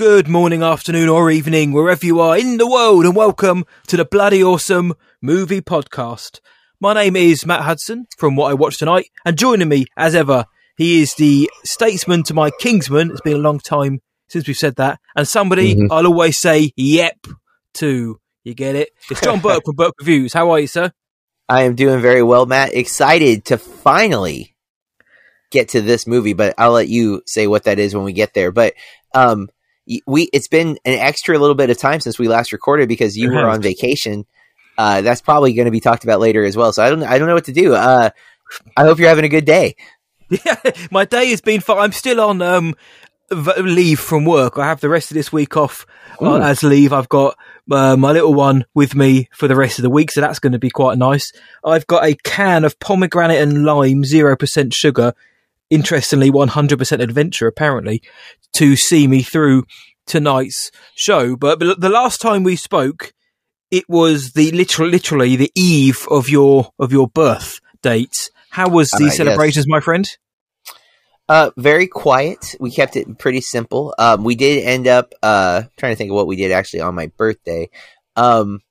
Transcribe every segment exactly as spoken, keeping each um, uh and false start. Good morning, afternoon or evening, wherever you are in the world, and welcome to the Bloody Awesome Movie Podcast. My name is Matt Hudson from What I Watched Tonight, and joining me as ever, he is the statesman to my Kingsman. It's been a long time since we've said that, and somebody mm-hmm. I'll always say yep to. You get it? It's John Berk from Berkreviews. How are you, sir? I am doing very well, Matt. Excited to finally get to this movie, but I'll let you say what that is when we get there. But um, we it's been an extra little bit of time since we last recorded because you mm-hmm. were on vacation. Uh, that's probably going to be talked about later as well. So I don't I don't know what to do. Uh, I hope you're having a good day. Yeah, my day has been fun. I'm still on um, leave from work. I have the rest of this week off uh, as leave. I've got Uh, my little one with me for the rest of the week, so that's going to be quite nice. I've got a can of pomegranate and lime, zero percent sugar, interestingly one hundred percent adventure apparently, to see me through tonight's show. But, but the last time we spoke, it was the literally, literally the eve of your of your birth date. How was the uh, celebrations, yes. my friend? Uh, very quiet. We kept it pretty simple. Um, we did end up uh, trying to think of what we did actually on my birthday. Um,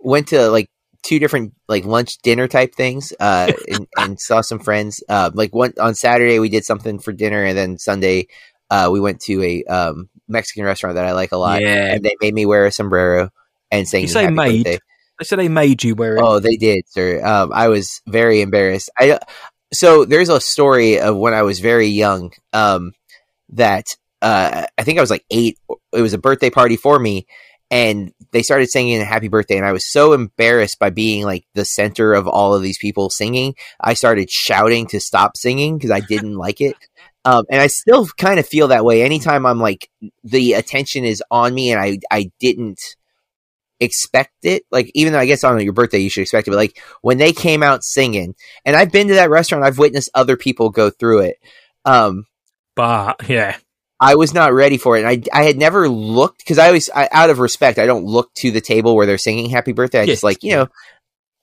went to like two different like lunch dinner type things uh, and, and saw some friends. Uh, like one on Saturday we did something for dinner, and then Sunday uh, we went to a um, Mexican restaurant that I like a lot. Yeah. And they made me wear a sombrero and sang. You say happy made? Birthday. I said they made you wear it. Oh, they did, sir. Um, I was very embarrassed. I. So there's a story of when I was very young um, that uh, I think I was like eight. It was a birthday party for me, and they started singing a happy birthday. And I was so embarrassed by being like the center of all of these people singing. I started shouting to stop singing because I didn't like it. Um, and I still kind of feel that way. Anytime I'm like the attention is on me and I, I didn't expect it, like even though I guess on your birthday you should expect it, but like when they came out singing, and I've been to that restaurant, I've witnessed other people go through it, um but yeah, I was not ready for it. And I, I had never looked, because I always I, out of respect I don't look to the table where they're singing happy birthday. I yes. just like, you know,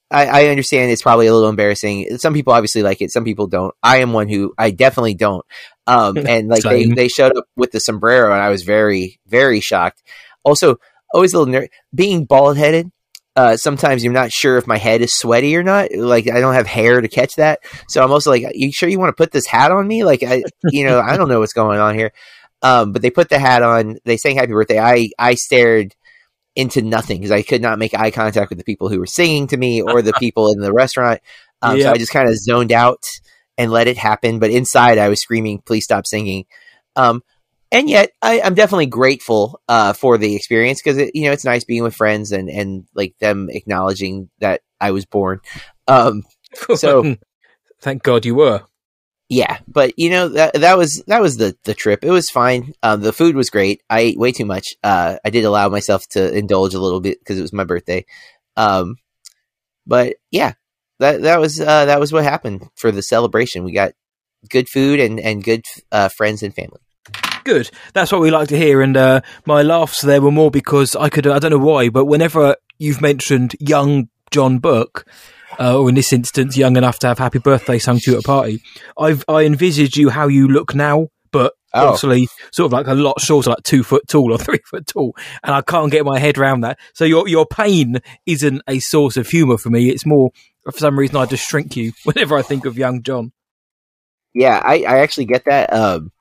I, I understand it's probably a little embarrassing. Some people obviously like it, some people don't. I am one who I definitely don't. Um and like they, they showed up with the sombrero, and I was very very shocked. Also, always a little nervous. Being bald headed, uh, sometimes you're not sure if my head is sweaty or not. Like, I don't have hair to catch that. So I'm also like, are you sure you want to put this hat on me? Like, I, you know, I don't know what's going on here. Um, but they put the hat on. They sang happy birthday. I, I stared into nothing because I could not make eye contact with the people who were singing to me or the people in the restaurant. Um, yep. So I just kind of zoned out and let it happen. But inside, I was screaming, please stop singing. Um, And yet, I, I'm definitely grateful uh, for the experience because, you know, it's nice being with friends and, and like them acknowledging that I was born. Um, so, thank God you were. Yeah, but you know that that was that was the, the trip. It was fine. Um, the food was great. I ate way too much. Uh, I did allow myself to indulge a little bit because it was my birthday. Um, but yeah, that that was uh, that was what happened for the celebration. We got good food and and good uh, friends and family. Good. That's what we like to hear. And uh, my laughs there were more because I could, I don't know why, but whenever you've mentioned young John Berk, uh, or in this instance, young enough to have happy birthday sung to you at a party, I've, I envisaged you how you look now, but oh. obviously sort of like a lot shorter, like two foot tall or three foot tall. And I can't get my head around that. So your, your pain isn't a source of humor for me. It's more, for some reason, I just shrink you whenever I think of young John. Yeah, I, I actually get that. Um,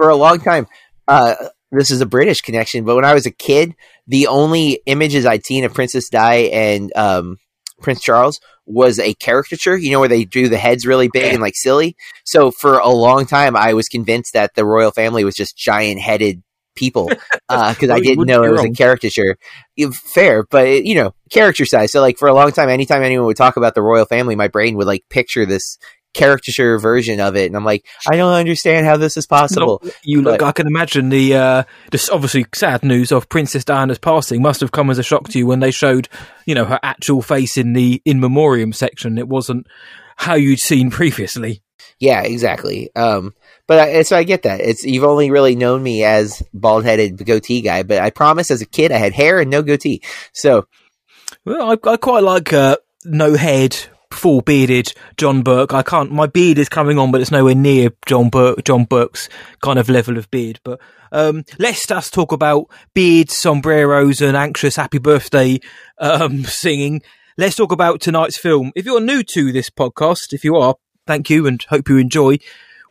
For a long time, uh, this is a British connection, but when I was a kid, the only images I'd seen of Princess Di and um, Prince Charles was a caricature, you know, where they drew the heads really big and like silly. So for a long time, I was convinced that the royal family was just giant-headed people because uh, well, I didn't know it was wrong. A caricature. Fair, but, it, you know, character size. So like for a long time, anytime anyone would talk about the royal family, my brain would like picture this caricature version of it, and I'm like, I don't understand how this is possible. No, you but, look, I can imagine the uh this obviously sad news of Princess Diana's passing must have come as a shock to you when they showed, you know, her actual face in the in memoriam section. It wasn't how you'd seen previously. Yeah, exactly. Um but I, so I get that. It's you've only really known me as bald-headed goatee guy, but I promise as a kid I had hair and no goatee. So well, I, I quite like uh no head full bearded John Berk. I can't, my beard is coming on, but it's nowhere near John Berk, John Berk's kind of level of beard. But um, let's us talk about beards, sombreros and anxious happy birthday um, singing. Let's talk about tonight's film. If you're new to this podcast, if you are, thank you and hope you enjoy.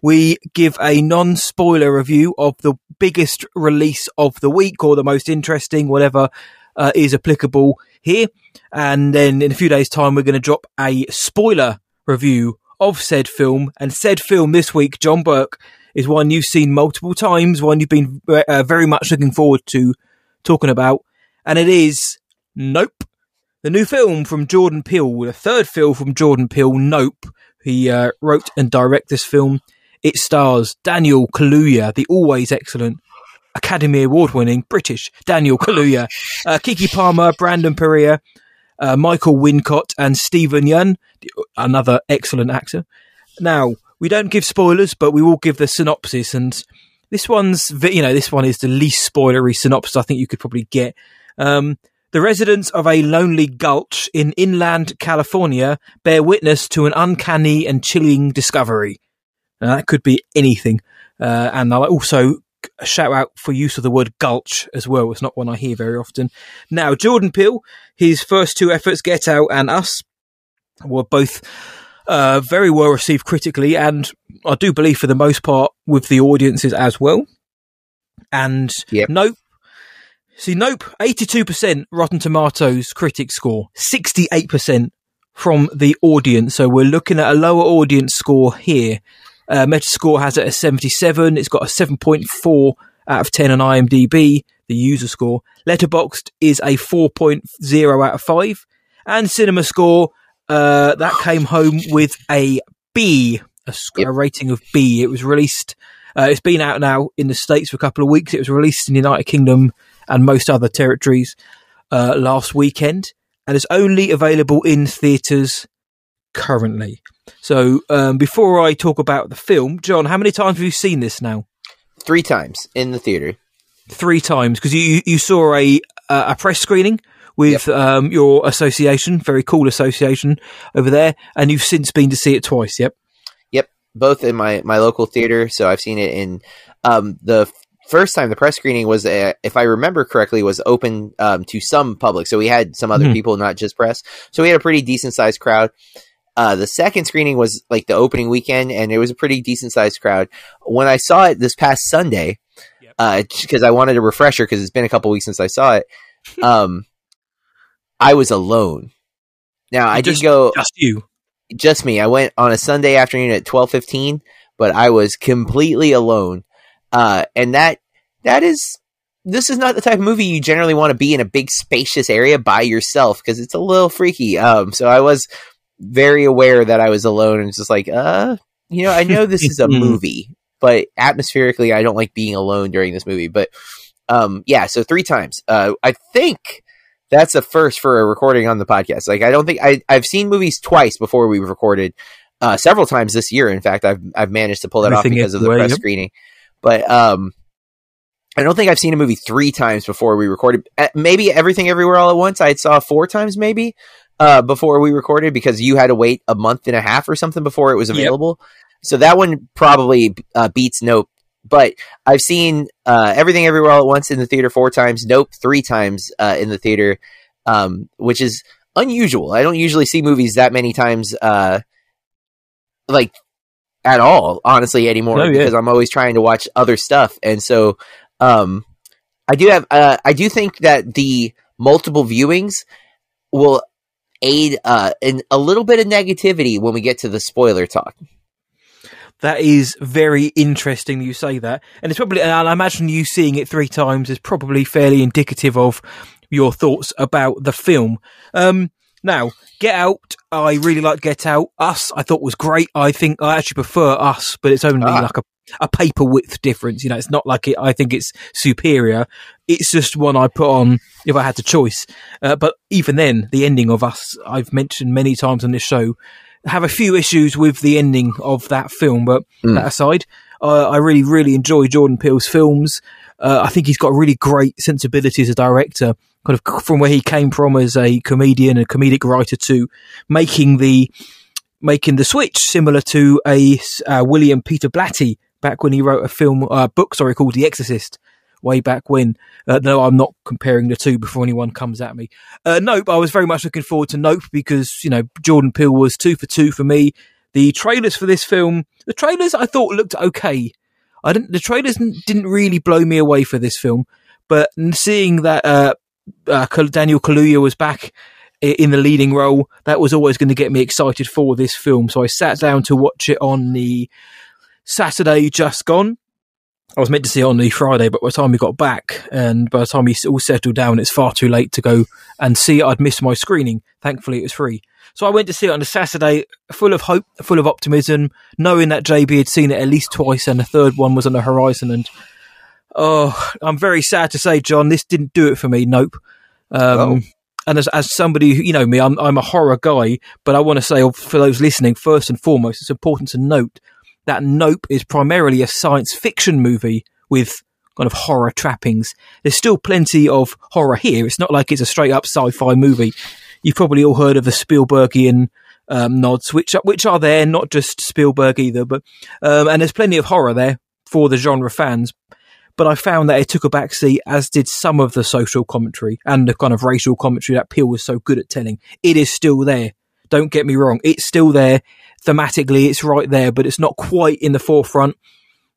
We give a non-spoiler review of the biggest release of the week or the most interesting, whatever uh, is applicable here. And then in a few days' time, we're going to drop a spoiler review of said film. And said film this week, John Berk, is one you've seen multiple times, one you've been uh, very much looking forward to talking about. And it is Nope, the new film from Jordan Peele, the third film from Jordan Peele, Nope. He uh, wrote and directed this film. It stars Daniel Kaluuya, the always excellent Academy Award-winning British Daniel Kaluuya, uh, Keke Palmer, Brandon Perea, uh, Michael Wincott, and Stephen Yeun, another excellent actor. Now, we don't give spoilers, but we will give the synopsis, and this one's, you know, this one is the least spoilery synopsis I think you could probably get. Um, the residents of a lonely gulch in inland California bear witness to an uncanny and chilling discovery. Now, that could be anything. Uh, and I'll also shout out for use of the word gulch as well. It's not one I hear very often. Now, Jordan Peele, his first two efforts, Get Out and Us, were both uh, very well received critically and I do believe for the most part with the audiences as well. And yep. Nope. See, Nope, eighty-two percent Rotten Tomatoes critic score, sixty-eight percent from the audience. So we're looking at a lower audience score here. Uh, Metascore has it at seventy-seven. It's got a seven point four out of ten on IMDb, the user score. Letterboxd is a four point oh out of five. And Cinema Score, uh, that came home with a B, a, sc- yep. a rating of B. It was released, uh, it's been out now in the States for a couple of weeks. It was released in the United Kingdom and most other territories uh, last weekend. And it's only available in theatres currently. So um, before I talk about the film, John, how many times have you seen this now? Three times in the theatre. Three times, because you, you saw a a press screening with yep. um, your association, very cool association over there, and you've since been to see it twice, yep? Yep, both in my, my local theatre, so I've seen it in um, the... First time the press screening was, uh, if I remember correctly, was open um, to some public. So we had some other mm. people, not just press. So we had a pretty decent sized crowd. Uh, the second screening was like the opening weekend, and it was a pretty decent sized crowd. When I saw it this past Sunday, because uh, I wanted a refresher because it's been a couple weeks since I saw it, um, I was alone. Now I just, did go just you, just me. I went on a Sunday afternoon at twelve fifteen, but I was completely alone. Uh, and that, that is, this is not the type of movie you generally want to be in a big spacious area by yourself because it's a little freaky. Um, so I was very aware that I was alone and just like, uh, you know, I know this is a movie, but atmospherically I don't like being alone during this movie, but, um, yeah, so three times, uh, I think that's a first for a recording on the podcast. Like, I don't think I, I've seen movies twice before we've recorded, uh, several times this year. In fact, I've, I've managed to pull that off because of the press screening. But um, I don't think I've seen a movie three times before we recorded. Maybe Everything Everywhere All at Once I saw four times maybe uh, before we recorded because you had to wait a month and a half or something before it was available. Yep. So that one probably uh, beats Nope. But I've seen uh, Everything Everywhere All at Once in the theater four times, Nope three times uh, in the theater, um, which is unusual. I don't usually see movies that many times uh, like at all, honestly, anymore. Oh, yeah. Because I'm always trying to watch other stuff. And so um, I do have, uh, I do think that the multiple viewings will aid uh, in a little bit of negativity when we get to the spoiler talk. That is very interesting that you say that. And it's probably, and I imagine you seeing it three times is probably fairly indicative of your thoughts about the film. Um, Now, Get Out, I really liked Get Out. Us, I thought was great. I think I actually prefer Us, but it's only ah. like a, a paper width difference. You know, it's not like it, I think it's superior. It's just one I put on if I had the choice. Uh, but even then, the ending of Us, I've mentioned many times on this show, have a few issues with the ending of that film. But mm. that aside, uh, I really, really enjoy Jordan Peele's films. Uh, I think he's got a really great sensibility as a director. kind of from where he came from as a comedian and comedic writer to making the making the switch, similar to a uh, William Peter Blatty back when he wrote a film uh, book sorry called The Exorcist way back when. Uh, no, I'm not comparing the two before anyone comes at me. Uh, nope, I was very much looking forward to Nope because, you know, Jordan Peele was two for two for me. The trailers for this film, the trailers I thought looked okay. I didn't, the trailers didn't really blow me away for this film, but seeing that uh, uh, Daniel Kaluuya was back in the leading role, that was always going to get me excited for this film. So I sat down to watch it on the Saturday just gone. I was meant to see it on the Friday, but by the time we got back and by the time we all settled down, it's far too late to go and see it. I'd missed my screening. Thankfully, it was free. So I went to see it on a Saturday, full of hope, full of optimism, knowing that J B had seen it at least twice and the third one was on the horizon. And, oh, I'm very sad to say, John, this didn't do it for me. Nope. Um, oh. And as, as somebody who, you know me, I'm, I'm a horror guy, but I want to say for those listening, first and foremost, it's important to note that Nope is primarily a science fiction movie with kind of horror trappings. There's still plenty of horror here. It's not like it's a straight up sci-fi movie. You've probably all heard of the Spielbergian um, nods, which which are there, not just Spielberg either. But um, and there's plenty of horror there for the genre fans. But I found that it took a backseat, as did some of the social commentary and the kind of racial commentary that Peele was so good at telling. It is still there. Don't get me wrong. It's still there. Thematically, it's right there, but it's not quite in the forefront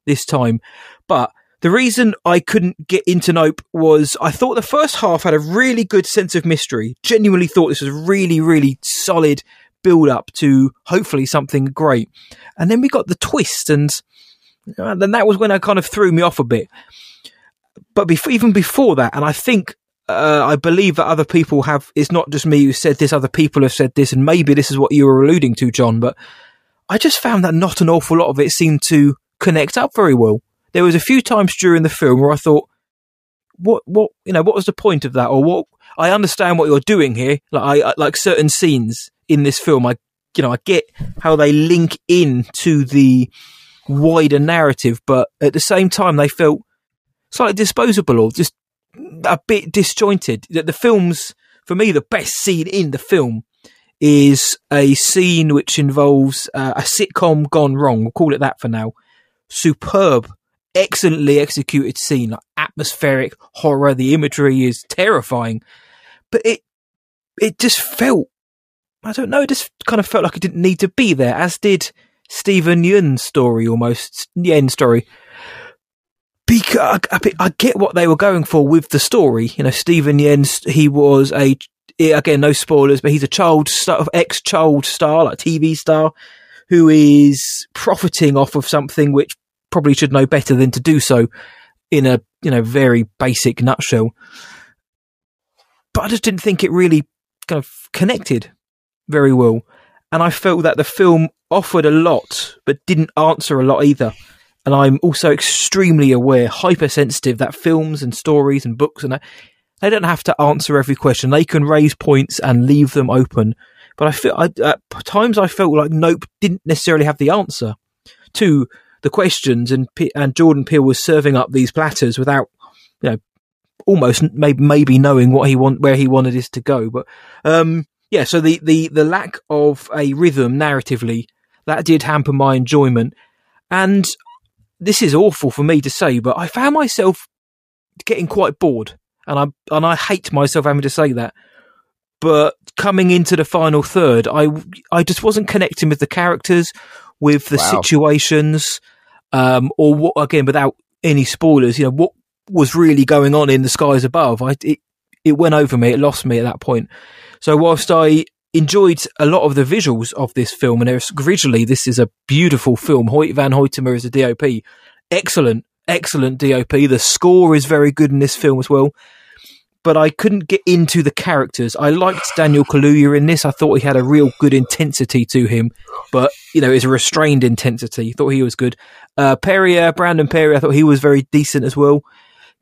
this time. But the reason I couldn't get into Nope was I thought the first half had a really good sense of mystery. Genuinely thought this was a really, really solid build-up to hopefully something great. And then we got the twist, and, and then that was when I kind of threw me off a bit. But before, even before that, and I think... Uh, I believe that other people have, it's not just me who said this, other people have said this, and maybe this is what you were alluding to, John, but I just found that not an awful lot of it seemed to connect up very well. There was a few times during the film where I thought, what, what, you know, what was the point of that? Or what, I understand what you're doing here. Like, I, I like certain scenes in this film, I, you know, I get how they link in to the wider narrative, but at the same time, they felt slightly disposable or just a bit disjointed. That the film's, for me, the best scene in the film is a scene which involves uh, a sitcom gone wrong. We'll call it that for now. Superb, excellently executed scene, like atmospheric horror. The imagery is terrifying, but it it just felt, I don't know, it just kind of felt like it didn't need to be there. As did Stephen Yeun's story, almost Yeun's story. Because I get what they were going for with the story. You know, Stephen Yeun, he was a, again, no spoilers, but he's a child, ex-child star, like T V star, who is profiting off of something which probably should know better than to do so in a, you know, very basic nutshell. But I just didn't think it really kind of connected very well. And I felt that the film offered a lot, but didn't answer a lot either. And I'm also extremely aware, hypersensitive, that films and stories and books and that, they don't have to answer every question. They can raise points and leave them open. But I feel I, at times I felt like Nope didn't necessarily have the answer to the questions, and P- and Jordan Peele was serving up these platters without, you know, almost maybe maybe knowing what he want where he wanted us to go. But um, yeah, so the the the lack of a rhythm narratively, that did hamper my enjoyment. And this is awful for me to say, but I found myself getting quite bored, and I and I hate myself having to say that. But coming into the final third, I, I just wasn't connecting with the characters, with the wow. situations, um, or what, again, without any spoilers, you know, what was really going on in the skies above. I it it went over me, it lost me at that point. So whilst I enjoyed a lot of the visuals of this film, and visually this is a beautiful film. Hoyt Van Hoytema is a D O P. Excellent, excellent D O P. The score is very good in this film as well. But I couldn't get into the characters. I liked Daniel Kaluuya in this. I thought he had a real good intensity to him, but, you know, it's a restrained intensity. I thought he was good. Uh, Perea, Brandon Perea, I thought he was very decent as well.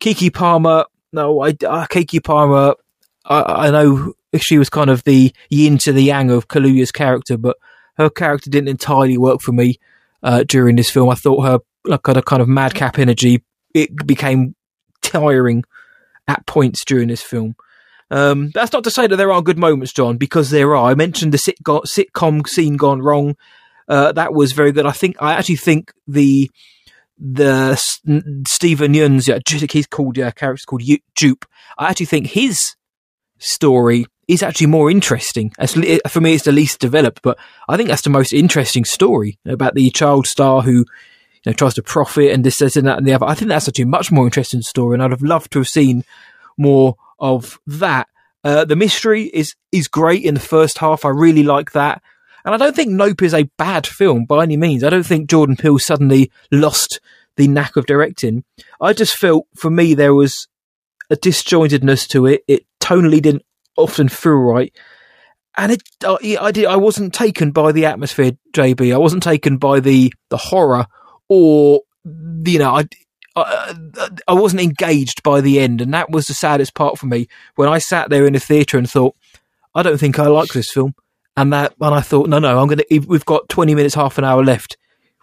Keke Palmer, no, I, uh, Keke Palmer, I, I know she was kind of the yin to the yang of Kaluuya's character, but her character didn't entirely work for me uh, during this film. I thought her like, kind of, kind of madcap energy, it became tiring at points during this film. Um, that's not to say that there are good moments, John, because there are. I mentioned the sitco- sitcom scene gone wrong. Uh, that was very good. I think I actually think the the S- Stephen Yeun's, yeah, he's called yeah, character's called U- Jupe. I actually think his story is actually more interesting. As, for me, it's the least developed, but I think that's the most interesting story about the child star who, you know, tries to profit and this, this, and that, and the other. I think that's actually a much more interesting story, and I'd have loved to have seen more of that. Uh, the mystery is is great in the first half. I really like that. And I don't think Nope is a bad film by any means. I don't think Jordan Peele suddenly lost the knack of directing. I just felt, for me, there was a disjointedness to it. It tonally didn't often feel right. And it, I, I, did, I wasn't taken by the atmosphere, J B. I wasn't taken by the, the horror, or, you know, I, I, I wasn't engaged by the end. And that was the saddest part for me, when I sat there in the theatre and thought, I don't think I like this film. And that, and I thought, no, no, I'm going to, we've got twenty minutes, half an hour left.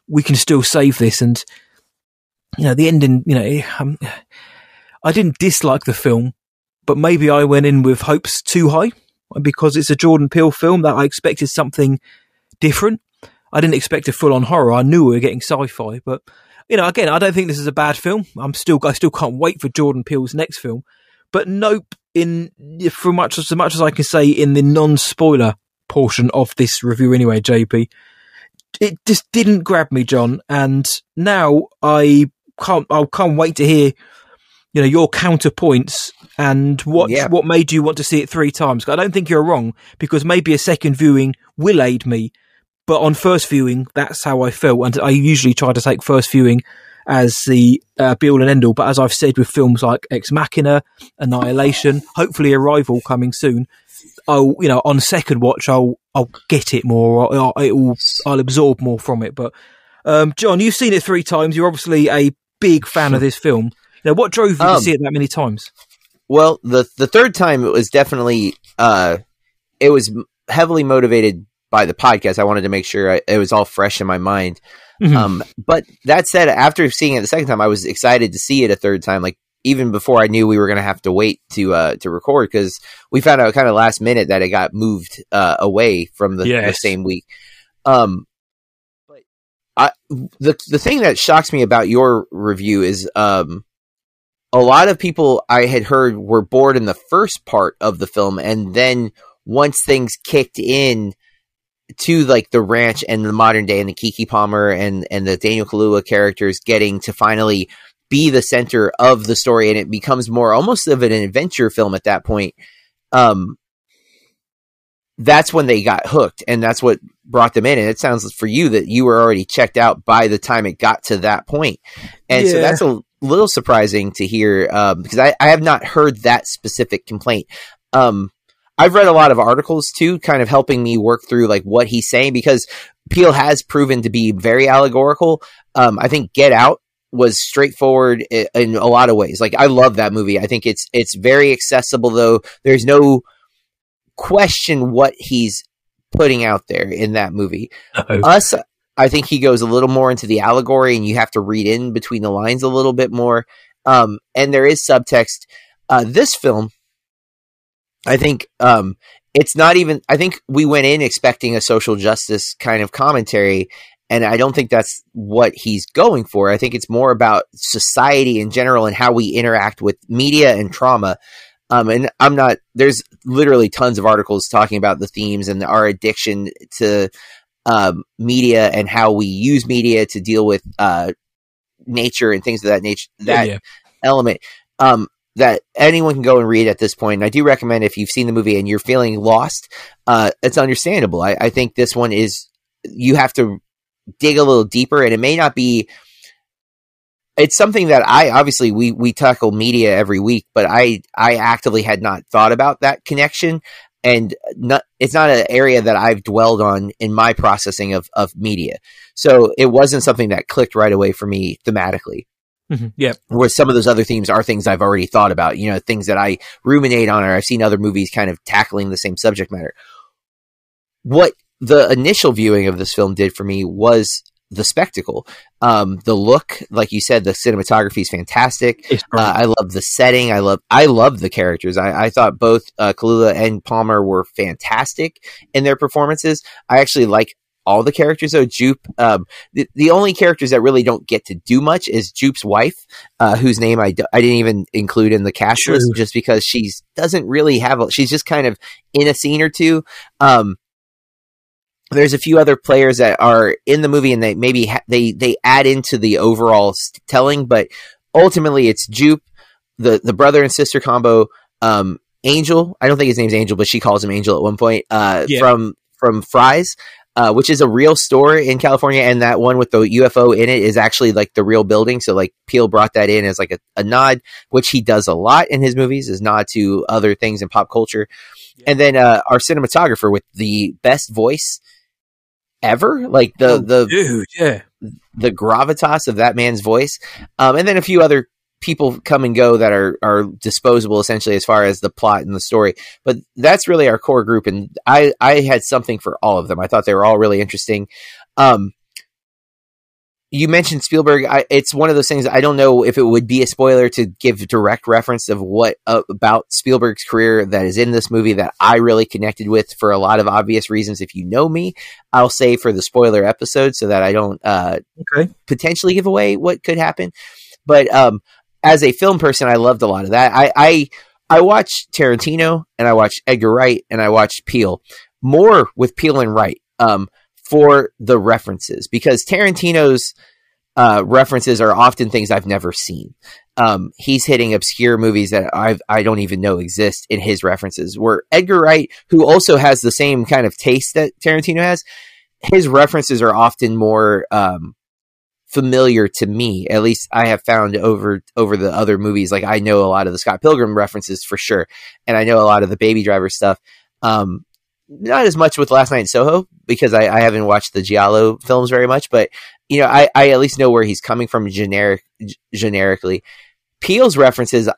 We can still save this. And, you know, the ending, you know, um, I didn't dislike the film, but maybe I went in with hopes too high, because it's a Jordan Peele film that I expected something different. I didn't expect a full on horror. I knew we were getting sci-fi, but, you know, again, I don't think this is a bad film. I'm still, I still can't wait for Jordan Peele's next film, but Nope, in, for much, as much as I can say in the non-spoiler portion of this review anyway, J P, it just didn't grab me, John, and now I can't I can't wait to hear, you know, your counterpoints and what yeah. what made you want to see it three times. I don't think you're wrong, because maybe a second viewing will aid me, but on first viewing, that's how I felt, and I usually try to take first viewing as the uh, be all and end all, but as I've said with films like Ex Machina, Annihilation, hopefully Arrival coming soon, I'll, you know, on second watch, I'll I'll get it more. I'll, I'll, I'll absorb more from it. But um, John, you've seen it three times. You're obviously a big fan of this film. Now, what drove you um, to see it that many times? Well, the the third time, it was definitely uh, it was heavily motivated by the podcast. I wanted to make sure I, it was all fresh in my mind. Mm-hmm. Um, but that said, after seeing it the second time, I was excited to see it a third time. Like, even before I knew we were going to have to wait to uh, to record, because we found out kind of last minute that it got moved uh, away from the, yes. the same week. Um, but I, the the thing that shocks me about your review is um, a lot of people I had heard were bored in the first part of the film, and then once things kicked in to like the ranch and the modern day and the Keke Palmer and and the Daniel Kaluuya characters getting to finally be the center of the story, and it becomes more almost of an adventure film at that point. Um, that's when they got hooked, and that's what brought them in. And it sounds for you that you were already checked out by the time it got to that point. And yeah. so that's a little surprising to hear, um, because I, I have not heard that specific complaint. Um, I've read a lot of articles too, kind of helping me work through like what he's saying, because Peele has proven to be very allegorical. Um, I think Get Out was straightforward in a lot of ways. Like, I love that movie. I think it's it's very accessible, though. There's no question what he's putting out there in that movie. Uh-oh. Us, I think he goes a little more into the allegory, and you have to read in between the lines a little bit more. Um, and there is subtext. Uh, this film, I think um, it's not even... I think we went in expecting a social justice kind of commentary, and I don't think that's what he's going for. I think it's more about society in general and how we interact with media and trauma. Um, and I'm not, there's literally tons of articles talking about the themes and our addiction to um, media and how we use media to deal with uh, nature and things of that nature, that yeah, yeah. element um, that anyone can go and read at this point. And I do recommend, if you've seen the movie and you're feeling lost, uh, it's understandable. I, I think this one is, you have to dig a little deeper, and it may not be, it's something that I obviously we we tackle media every week, but I I actively had not thought about that connection, and not, it's not an area that I've dwelled on in my processing of of media, so it wasn't something that clicked right away for me thematically. Mm-hmm. Yeah, where some of those other themes are things I've already thought about, you know, things that I ruminate on, or I've seen other movies kind of tackling the same subject matter. What the initial viewing of this film did for me was the spectacle. Um, the look, like you said, the cinematography is fantastic. Uh, I love the setting. I love, I love the characters. I, I thought both uh, Kaluuya and Palmer were fantastic in their performances. I actually like all the characters, though. Jupe, um, the, the only characters that really don't get to do much is Jupe's wife, uh, whose name I, d- I didn't even include in the cast True. list, just because she doesn't really have, a, she's just kind of in a scene or two. Um, There's a few other players that are in the movie, and they maybe ha- they they add into the overall st- telling, but ultimately it's Jupe, the the brother and sister combo, um, Angel. I don't think his name's Angel, but she calls him Angel at one point. Uh, yeah. from from Fry's, uh, which is a real store in California, and that one with the U F O in it is actually like the real building. So like Peele brought that in as like a, a nod, which he does a lot in his movies, is nod to other things in pop culture. Yeah. And then uh, our cinematographer with the best voice ever, like the oh, the dude, yeah, the gravitas of that man's voice, um, and then a few other people come and go that are are disposable essentially as far as the plot and the story. But that's really our core group, and I I had something for all of them. I thought they were all really interesting. Um, you mentioned Spielberg. I, it's one of those things. I don't know if it would be a spoiler to give direct reference of what uh, about Spielberg's career that is in this movie that I really connected with for a lot of obvious reasons. If you know me, I'll say for the spoiler episode so that I don't uh, okay. potentially give away what could happen. But um, as a film person, I loved a lot of that. I, I, I watched Tarantino, and I watched Edgar Wright, and I watched Peele, more with Peele and Wright. Um, for the references, because Tarantino's uh, references are often things I've never seen. Um, he's hitting obscure movies that I've, I don't even know exist in his references, where Edgar Wright, who also has the same kind of taste that Tarantino has, his references are often more um, familiar to me. At least I have found over, over the other movies. Like I know a lot of the Scott Pilgrim references for sure. And I know a lot of the Baby Driver stuff. Um, Not as much with Last Night in Soho, because I, I haven't watched the Giallo films very much, but you know, I, I at least know where he's coming from generic, g- generically. Peele's references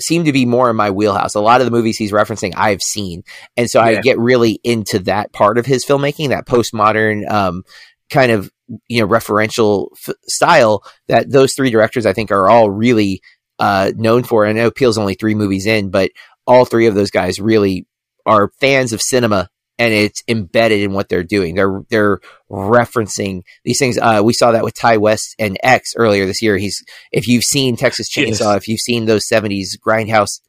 seem to be more in my wheelhouse. A lot of the movies he's referencing I've seen, and so yeah. I get really into that part of his filmmaking, that postmodern um, kind of you know referential f- style that those three directors I think are all really uh, known for. I know Peele's only three movies in, but all three of those guys really are fans of cinema. And it's embedded in what they're doing. They're they're referencing these things. Uh, we saw that with Ty West and X earlier this year. He's if you've seen Texas Chainsaw, yes. if you've seen those seventies grindhouse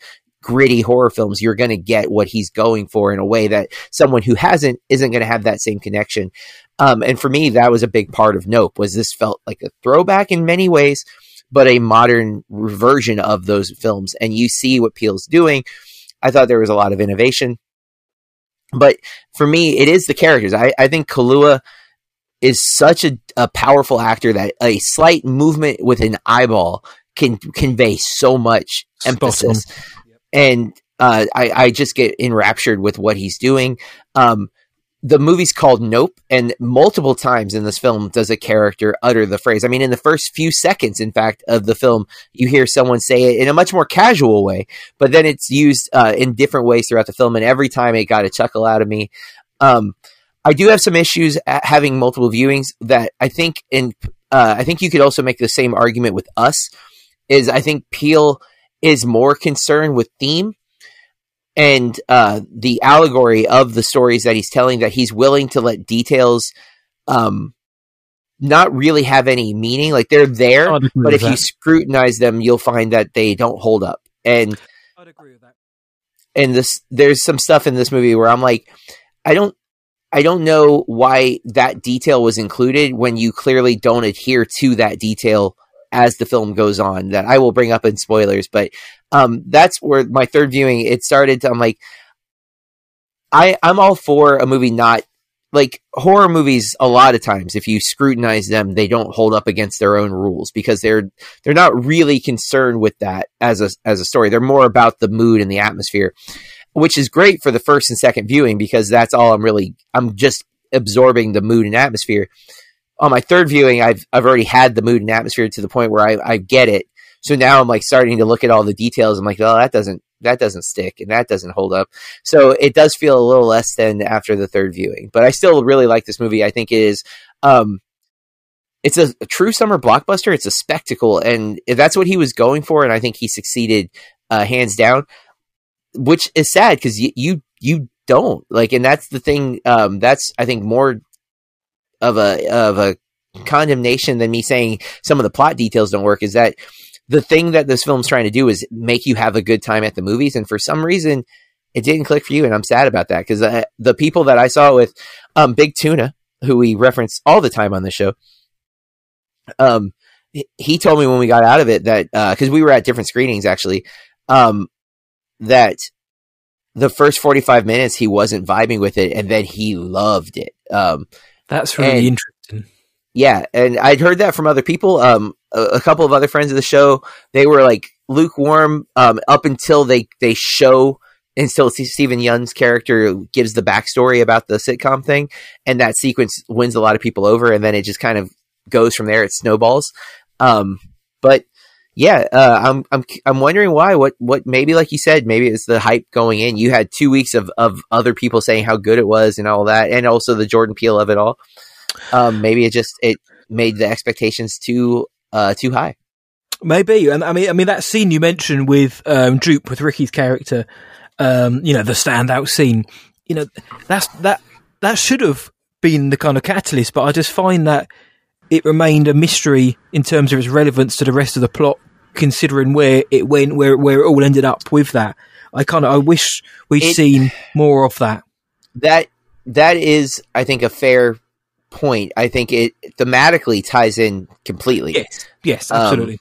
gritty horror films, you're going to get what he's going for in a way that someone who hasn't isn't going to have that same connection. Um, and for me, that was a big part of Nope. Was this felt like a throwback in many ways, but a modern version of those films. And you see what Peele's doing. I thought there was a lot of innovation. But for me, it is the characters. I, I think Kaluuya is such a, a powerful actor that a slight movement with an eyeball can convey so much emphasis. Yep. And uh, I, I just get enraptured with what he's doing. Um, the movie's called Nope, and multiple times in this film does a character utter the phrase. I mean, in the first few seconds, in fact, of the film, you hear someone say it in a much more casual way, but then it's used uh, in different ways throughout the film, and every time it got a chuckle out of me. Um, I do have some issues at having multiple viewings that I think, and uh, I think you could also make the same argument with Us, is I think Peele is more concerned with theme and uh, the allegory of the stories that he's telling, that he's willing to let details um, not really have any meaning. Like they're there, but if that. you scrutinize them, you'll find that they don't hold up. And I'd agree with that. And this, there's some stuff in this movie where I'm like, I don't, I don't know why that detail was included when you clearly don't adhere to that detail as the film goes on, that I will bring up in spoilers. But um, that's where my third viewing, it started to, I'm like, I, I'm all for a movie not, like, horror movies a lot of times, if you scrutinize them, they don't hold up against their own rules, because they're they're not really concerned with that as a as a story. They're more about the mood and the atmosphere, which is great for the first and second viewing, because that's all I'm really, I'm just absorbing the mood and atmosphere. On my third viewing, I've I've already had the mood and atmosphere to the point where I, I get it. So now I'm like starting to look at all the details. I'm like, oh, that doesn't that doesn't stick, and that doesn't hold up. So it does feel a little less than after the third viewing. But I still really like this movie. I think it is um, it's a, a true summer blockbuster. It's a spectacle, and that's what he was going for, and I think he succeeded uh, hands down, which is sad because you, you you don't like, and that's the thing. Um, that's I think more of a of a condemnation than me saying some of the plot details don't work. Is that the thing that this film's trying to do is make you have a good time at the movies, and for some reason it didn't click for you, and I'm sad about that because the people that I saw it with, um, Big Tuna, who we reference all the time on the show, um, he told me when we got out of it that because uh, we were at different screenings actually, um, that the first forty-five minutes he wasn't vibing with it, and then he loved it. Um, That's really and, interesting. Yeah, and I'd heard that from other people. Um, a, a couple of other friends of the show, they were like lukewarm um, up until they they show. And still, Steven Yeun's character gives the backstory about the sitcom thing, and that sequence wins a lot of people over, and then it just kind of goes from there. It snowballs. Um, but yeah, uh, I'm I'm I'm wondering why. What what? Maybe like you said, maybe it's the hype going in. You had two weeks of of other people saying how good it was and all that, and also the Jordan Peele of it all. Um, maybe it just it made the expectations too uh, too high. Maybe. And I mean, I mean that scene you mentioned with um, Droop with Ricky's character. Um, you know, the standout scene, you know, that's that that should have been the kind of catalyst, but I just find that it remained a mystery in terms of its relevance to the rest of the plot, considering where it went, where where it all ended up with that. I kind of I wish we'd it, seen more of that. That that is, I think, a fair point. I think it thematically ties in completely. Yes, yes, absolutely. Um,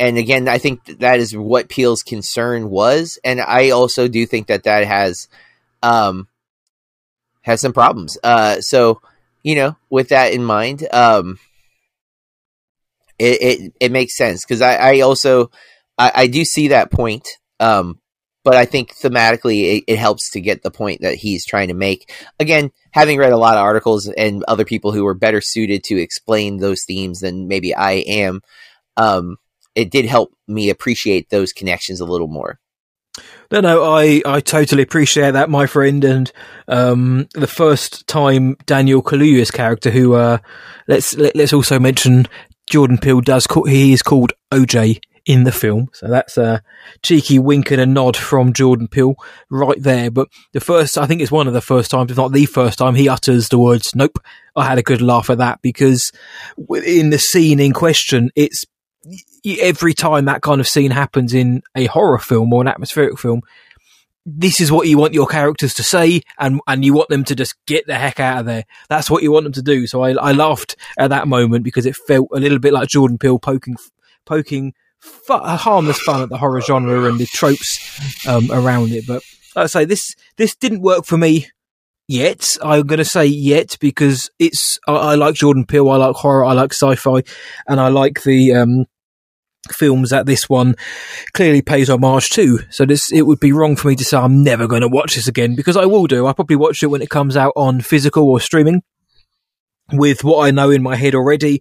And again, I think that is what Peele's concern was, and I also do think that that has, um, has some problems. Uh, so you know, with that in mind, um, it it, it makes sense because I, I also I, I do see that point, um, but I think thematically it, it helps to get the point that he's trying to make. Again, having read a lot of articles and other people who are better suited to explain those themes than maybe I am, um. It did help me appreciate those connections a little more. No, no, I, I totally appreciate that, my friend. And um, the first time Daniel Kaluuya's character, who uh, let's let, let's also mention Jordan Peele does call, he is called O J in the film, so that's a cheeky wink and a nod from Jordan Peele right there. But the first, I think it's one of the first times, if not the first time, he utters the words "Nope." I had a good laugh at that because in the scene in question, it's. Every time that kind of scene happens in a horror film or an atmospheric film, this is what you want your characters to say, and, and you want them to just get the heck out of there. That's what you want them to do. So I, I laughed at that moment because it felt a little bit like Jordan Peele poking, poking fu- harmless fun at the horror genre and the tropes um, around it. But like I say, this this didn't work for me yet. I'm going to say yet because it's I, I like Jordan Peele, I like horror, I like sci-fi, and I like the... Um, films that this one clearly pays homage to, so this it would be wrong for me to say I'm never going to watch this again, because I will do. I'll probably watch it when it comes out on physical or streaming with what I know in my head already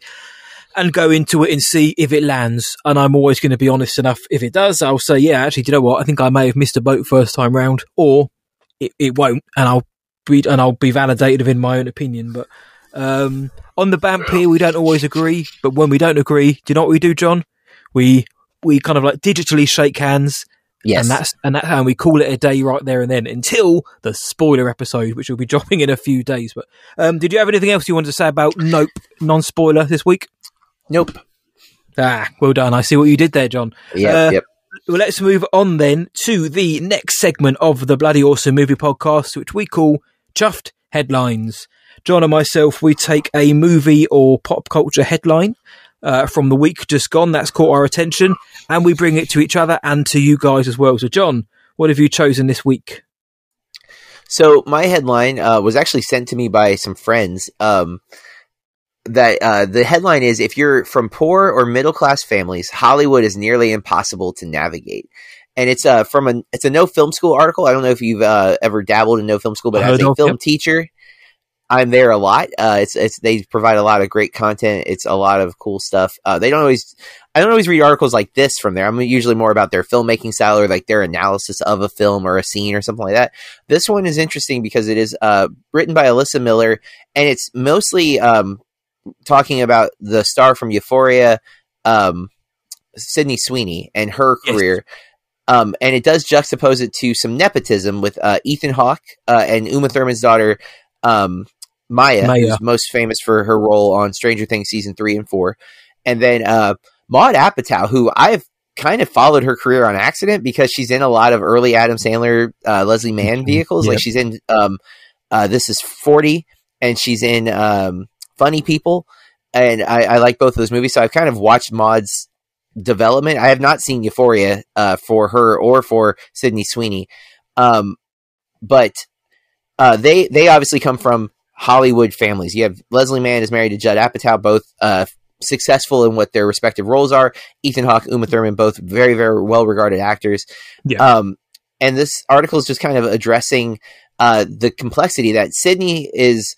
and go into it and see if it lands, and I'm always going to be honest enough. If it does, I'll say, yeah, actually, do you know what, I think I may have missed a boat first time round, or it, it won't, and I'll be and I'll be validated in my own opinion. But um, on the BAMP here we don't always agree, but when we don't agree, do you know what we do, John? We we kind of like digitally shake hands, yes, and that's and that's how we call it a day right there and then until the spoiler episode, which will be dropping in a few days. But um, did you have anything else you wanted to say about Nope, non-spoiler this week? Nope. Ah, well done. I see what you did there, John. Yeah. Uh, yep. Well, let's move on then to the next segment of the Bloody Awesome Movie Podcast, which we call Chuffed Headlines. John and myself, we take a movie or pop culture headline. Uh, from the week just gone that's caught our attention, and we bring it to each other and to you guys as well. So John, what have you chosen this week? So my headline uh, was actually sent to me by some friends. Um, that uh, the headline is, if you're from poor or middle class families, Hollywood is nearly impossible to navigate. And it's uh, from a it's a No Film School article. I don't know if you've uh, ever dabbled in No Film School, but I as a film yep. teacher I'm there a lot. Uh, it's, it's, they provide a lot of great content. It's a lot of cool stuff. Uh, they don't always, I don't always read articles like this from there. I'm usually more about their filmmaking style or like their analysis of a film or a scene or something like that. This one is interesting because it is, uh, written by Alyssa Miller, and it's mostly, um, talking about the star from Euphoria, um, Sydney Sweeney, and her career. Yes. Um, and it does juxtapose it to some nepotism with uh, Ethan Hawke uh, and Uma Thurman's daughter, um, Maya, Maya, who's most famous for her role on Stranger Things season three and four. And then uh, Maude Apatow, who I've kind of followed her career on accident because she's in a lot of early Adam Sandler, uh, Leslie Mann vehicles. Yep. Like she's in um, uh, This Is forty, and she's in um, Funny People. And I, I like both of those movies. So I've kind of watched Maude's development. I have not seen Euphoria uh, for her or for Sydney Sweeney. Um, but uh, they, they obviously come from Hollywood families. You have Leslie Mann is married to Judd Apatow, both uh, successful in what their respective roles are. Ethan Hawke, Uma Thurman, both very, very well-regarded actors. Yeah. Um, and this article is just kind of addressing uh, the complexity that Sydney is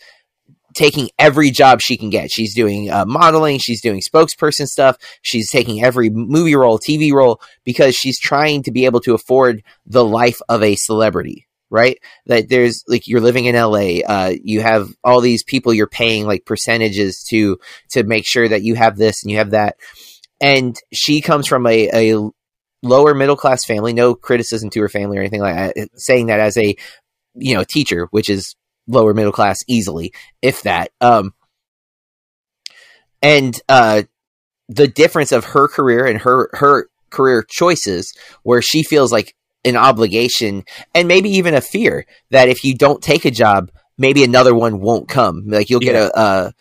taking every job she can get. She's doing uh, modeling. She's doing spokesperson stuff. She's taking every movie role, T V role, because she's trying to be able to afford the life of a celebrity. Right? That there's like, you're living in L A, uh, you have all these people you're paying like percentages to, to make sure that you have this and you have that. And she comes from a, a lower middle-class family, no criticism to her family or anything like that, saying that as a, you know, teacher, which is lower middle-class easily, if that. Um, and, uh, the difference of her career and her, her career choices where she feels like an obligation and maybe even a fear that if you don't take a job, maybe another one won't come. Like you'll get yeah. a, uh,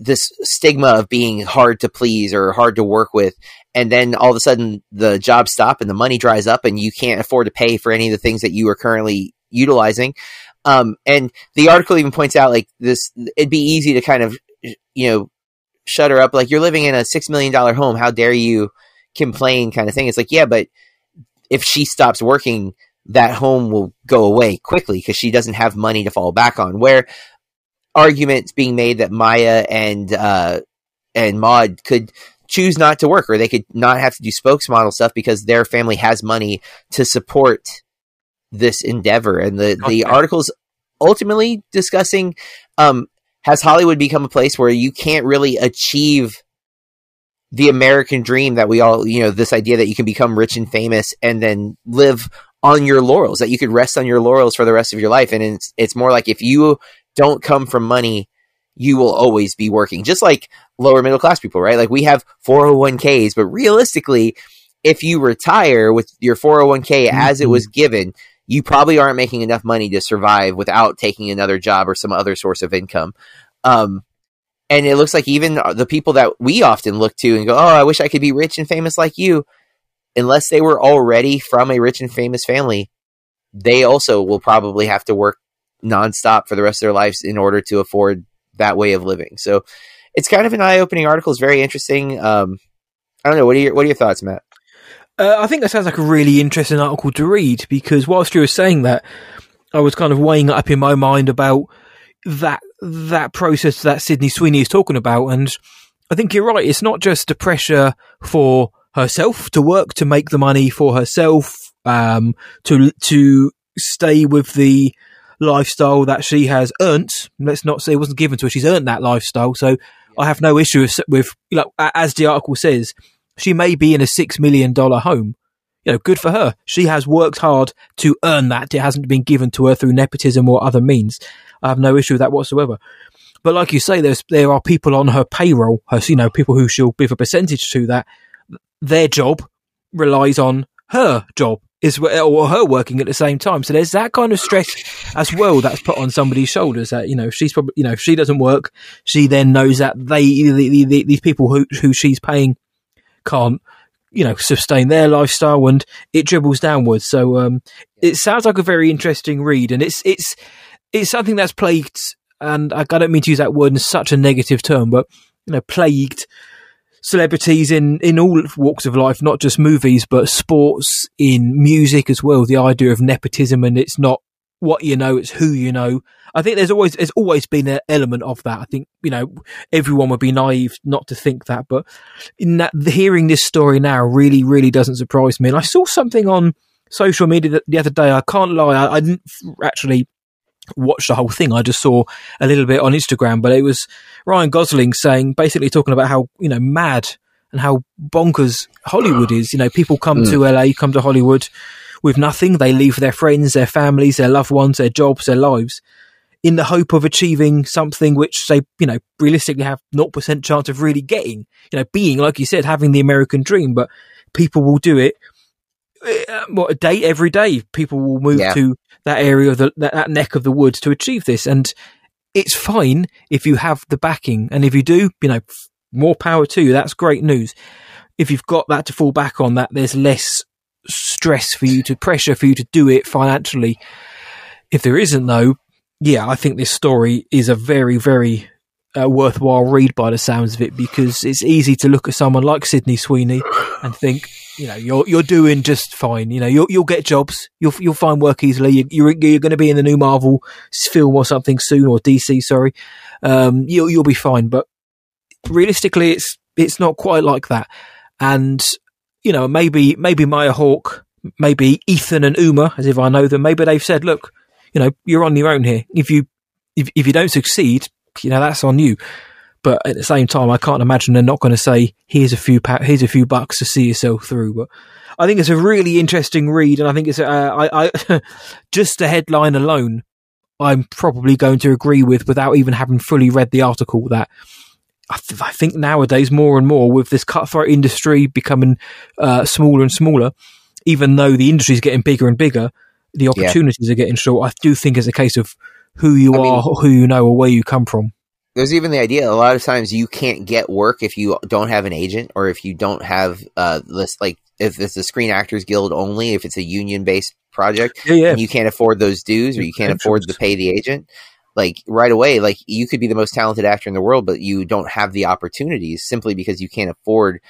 this stigma of being hard to please or hard to work with. And then all of a sudden the jobs stop and the money dries up and you can't afford to pay for any of the things that you are currently utilizing. Um, and the article even points out like this, it'd be easy to kind of, you know, shut her up. Like you're living in a six million dollars home. How dare you complain kind of thing. It's like, yeah, but if she stops working, that home will go away quickly because she doesn't have money to fall back on. Where arguments being made that Maya and uh, and Maude could choose not to work, or they could not have to do spokesmodel stuff because their family has money to support this endeavor. And the, okay. the article's ultimately discussing, um, has Hollywood become a place where you can't really achieve the American dream that we all, you know, this idea that you can become rich and famous and then live on your laurels, that you could rest on your laurels for the rest of your life. And it's, it's more like if you don't come from money, you will always be working, just like lower middle class people, right? Like we have four oh one k's, but realistically, if you retire with your four oh one k mm-hmm. as it was given, you probably aren't making enough money to survive without taking another job or some other source of income. Um, And it looks like even the people that we often look to and go, oh, I wish I could be rich and famous like you. Unless they were already from a rich and famous family, they also will probably have to work nonstop for the rest of their lives in order to afford that way of living. So it's kind of an eye-opening article. It's very interesting. Um, I don't know. What are your, what are your thoughts, Matt? Uh, I think that sounds like a really interesting article to read because whilst you were saying that, I was kind of weighing it up in my mind about that that process that Sydney Sweeney is talking about. And I think you're right. It's not just the pressure for herself to work, to make the money for herself, um, to, to stay with the lifestyle that she has earned. Let's not say it wasn't given to her. She's earned that lifestyle. So I have no issue with, with you know, as the article says, she may be in a six million dollars home. You know, good for her. She has worked hard to earn that. It hasn't been given to her through nepotism or other means. I have no issue with that whatsoever. But like you say, there's there are people on her payroll, her, you know, people who she'll give a percentage to that their job relies on her job is or her working at the same time. So there's that kind of stress as well that's put on somebody's shoulders. That you know, she's probably you know, if she doesn't work, she then knows that they the, the, the, these people who who she's paying can't. You know, sustain their lifestyle, and it dribbles downwards. So um, it sounds like a very interesting read, and it's it's it's something that's plagued. And I don't mean to use that word in such a negative term, but you know, plagued celebrities in in all walks of life, not just movies, but sports, in music as well. The idea of nepotism, and it's not what you know, it's who you know. I think there's always there's always been an element of that. I think you know everyone would be naive not to think that, but in that, hearing this story now really, really doesn't surprise me. And I saw something on social media the other day. I can't lie, I, I didn't actually watch the whole thing. I just saw a little bit on Instagram, but it was Ryan Gosling saying, basically talking about how, you know, mad and how bonkers Hollywood is. You know, people come mm. to L A, come to Hollywood with nothing. They leave their friends, their families, their loved ones, their jobs, their lives, in the hope of achieving something which they, you know, realistically have zero percent chance of really getting. You know, being, like you said, having the American dream. But people will do it. What, a day every day people will move yeah. to that area of the, that, that neck of the woods to achieve this, and it's fine if you have the backing, and if you do, you know, more power to you. That's great news. If you've got that to fall back on, that there's less stress for you to pressure for you to do it financially. If there isn't, though, yeah, I think this story is a very, very uh, worthwhile read by the sounds of it, because it's easy to look at someone like Sydney Sweeney and think, you know, you're you're doing just fine. You know, you'll you'll get jobs. You'll you'll find work easily. You, you're you're going to be in the new Marvel film or something soon, or D C. Sorry, um, you'll you'll be fine. But realistically, it's it's not quite like that. And you know, maybe maybe Maya Hawke, maybe Ethan and Uma, as if I know them. Maybe they've said, look, you know, you're on your own here. If you if if you don't succeed, you know, that's on you. But at the same time, I can't imagine they're not going to say, here's a few pa- here's a few bucks to see yourself through. But I think it's a really interesting read. And I think it's, uh, I, I just the headline alone, I'm probably going to agree with, without even having fully read the article, that I, th- I think nowadays, more and more, with this cutthroat industry becoming uh, smaller and smaller, even though the industry is getting bigger and bigger, the opportunities yeah. are getting short. I do think it's a case of who you I are, mean- who you know, or where you come from. There's even the idea a lot of times you can't get work if you don't have an agent, or if you don't have uh, this, like if it's the Screen Actors Guild only, if it's a union based project, yeah, yeah. and you can't afford those dues, or you can't afford to pay the agent. Like right away, like you could be the most talented actor in the world, but you don't have the opportunities simply because you can't afford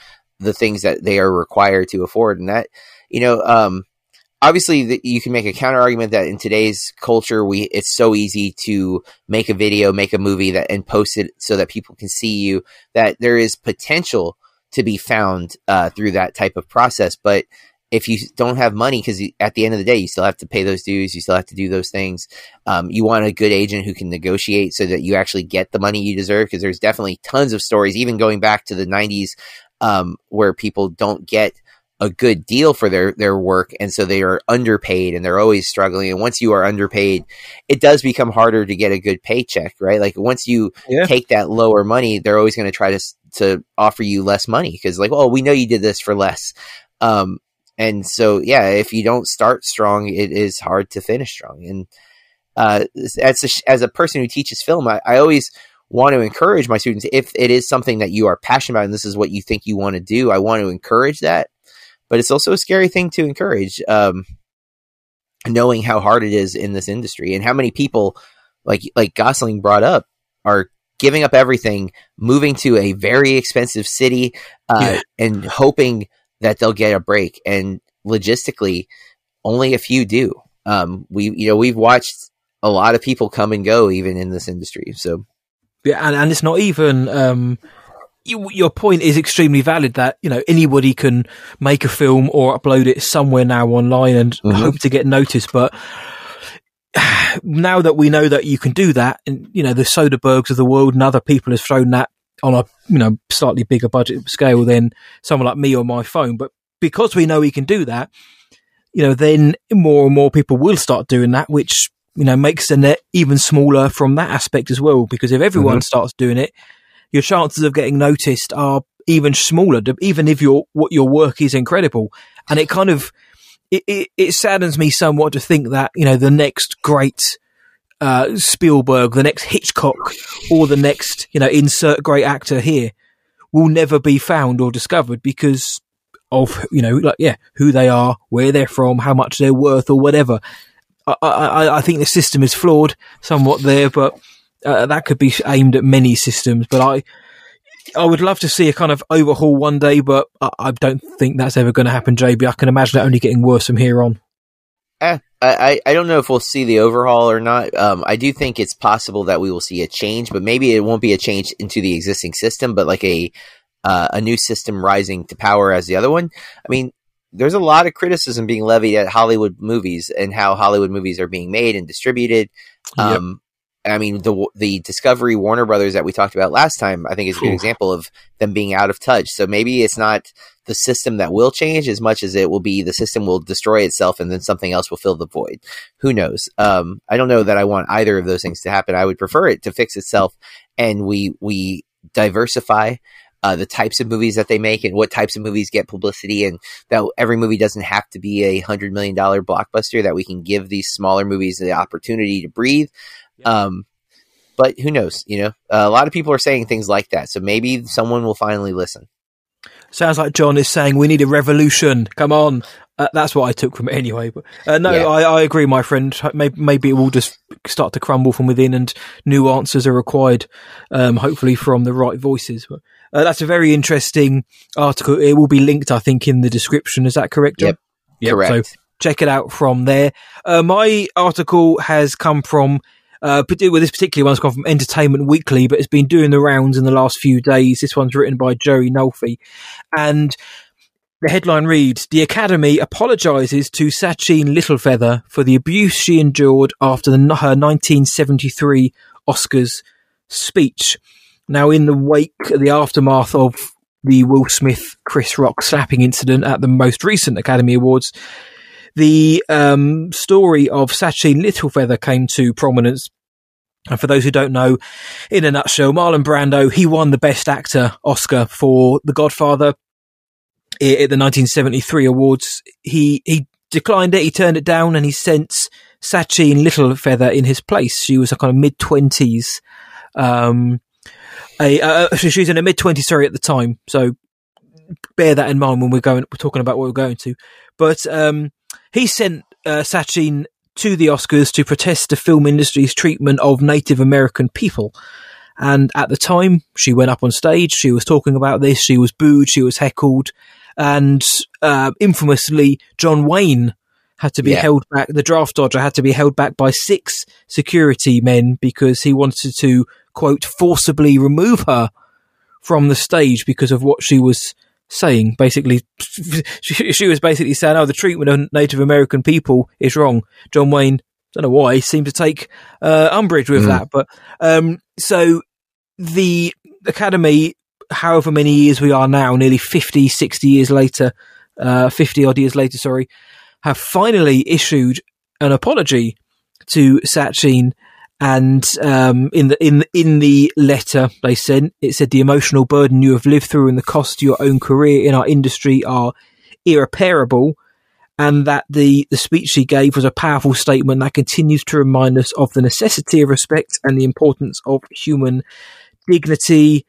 the things that they are required to afford. And that, you know, um, obviously, the, you can make a counter argument that in today's culture, we it's so easy to make a video, make a movie, that and post it so that people can see you, that there is potential to be found uh, through that type of process. But if you don't have money, because at the end of the day, you still have to pay those dues, you still have to do those things. Um, you want a good agent who can negotiate so that you actually get the money you deserve, because there's definitely tons of stories, even going back to the nineties, um, where people don't get a good deal for their, their work. And so they are underpaid and they're always struggling. And once you are underpaid, it does become harder to get a good paycheck, right? Like once you yeah. take that lower money, they're always going to try to, to offer you less money. Cause like, oh, we know you did this for less. Um, and so, yeah, if you don't start strong, it is hard to finish strong. And, uh, as a, as a person who teaches film, I, I always want to encourage my students, if it is something that you are passionate about and this is what you think you want to do, I want to encourage that. But it's also a scary thing to encourage, um, knowing how hard it is in this industry and how many people, like like Gosling brought up, are giving up everything, moving to a very expensive city, uh, yeah. and hoping that they'll get a break. And logistically, only a few do. Um, we you know we've watched a lot of people come and go, even in this industry. So yeah, and, and it's not even. Um... Your point is extremely valid, that, you know, anybody can make a film or upload it somewhere now online and mm-hmm. hope to get noticed. But now that we know that you can do that, and, you know, the Soderberghs of the world and other people has thrown that on a, you know, slightly bigger budget scale than someone like me or my phone. But because we know we can do that, you know, then more and more people will start doing that, which, you know, makes the net even smaller from that aspect as well. Because if everyone mm-hmm. starts doing it, your chances of getting noticed are even smaller, even if your what your work is incredible. And it kind of it, it, it saddens me somewhat to think that, you know, the next great uh, Spielberg, the next Hitchcock, or the next, you know, insert great actor here will never be found or discovered because of, you know, like yeah, who they are, where they're from, how much they're worth, or whatever. I I, I think the system is flawed somewhat there, but. Uh, that could be aimed at many systems, but I I would love to see a kind of overhaul one day, but I, I don't think that's ever going to happen, J B. I can imagine it only getting worse from here on. Eh, I, I don't know if we'll see the overhaul or not. Um, I do think it's possible that we will see a change, but maybe it won't be a change into the existing system, but like a uh, a new system rising to power as the other one. I mean, there's a lot of criticism being levied at Hollywood movies and how Hollywood movies are being made and distributed. Yep. Um, I mean, the the Discovery Warner Brothers that we talked about last time, I think is a good Ooh. example of them being out of touch. So maybe it's not the system that will change as much as it will be the system will destroy itself and then something else will fill the void. Who knows? Um, I don't know that I want either of those things to happen. I would prefer it to fix itself and we we diversify uh, the types of movies that they make and what types of movies get publicity, and that every movie doesn't have to be a one hundred million dollars blockbuster, that we can give these smaller movies the opportunity to breathe. Um, but who knows, you know, uh, a lot of people are saying things like that. So maybe someone will finally listen. Sounds like John is saying we need a revolution. Come on. Uh, that's what I took from it anyway. But uh, no, yeah. I, I agree, my friend. Maybe, maybe it will just start to crumble from within and new answers are required, um, hopefully from the right voices. But, uh, that's a very interesting article. It will be linked, I think, in the description. Is that correct, John? Yep. Yep. Correct. So check it out from there. Uh, my article has come from Uh, well, this particular one's come from Entertainment Weekly, but it's been doing the rounds in the last few days. This one's written by Joey Nolfi, and the headline reads, "The Academy apologises to Sacheen Littlefeather for the abuse she endured after the, her nineteen seventy-three Oscars speech." Now, in the wake, the aftermath of the Will Smith, Chris Rock slapping incident at the most recent Academy Awards, the um, story of Sacheen Littlefeather came to prominence. And for those who don't know, in a nutshell, Marlon Brando, he won the Best Actor Oscar for The Godfather at the nineteen seventy-three awards. He he declined it, he turned it down, and he sent Sacheen Littlefeather in his place. She was a kind of mid-twenties. Um, a, uh, she was in her mid-twenties, sorry, at the time. So bear that in mind when we're going, we're talking about what we're going to. But um, he sent uh, Sacheen to the Oscars to protest the film industry's treatment of Native American people. And at the time, she went up on stage, she was talking about this, she was booed, she was heckled, and uh, infamously, John Wayne had to be yeah. held back, the draft dodger had to be held back by six security men because he wanted to, quote, forcibly remove her from the stage because of what she was saying. Basically, she, she was basically saying, oh, the treatment of Native American people is wrong. John Wayne, don't know why, seemed to take uh, umbrage with mm. that. But um, so the Academy, however many years we are now, nearly fifty, sixty years later, uh, fifty odd years later, sorry, have finally issued an apology to Sacheen. And um, in the in in the letter they sent, it said, "The emotional burden you have lived through and the cost to your own career in our industry are irreparable, and that the, the speech she gave was a powerful statement that continues to remind us of the necessity of respect and the importance of human dignity.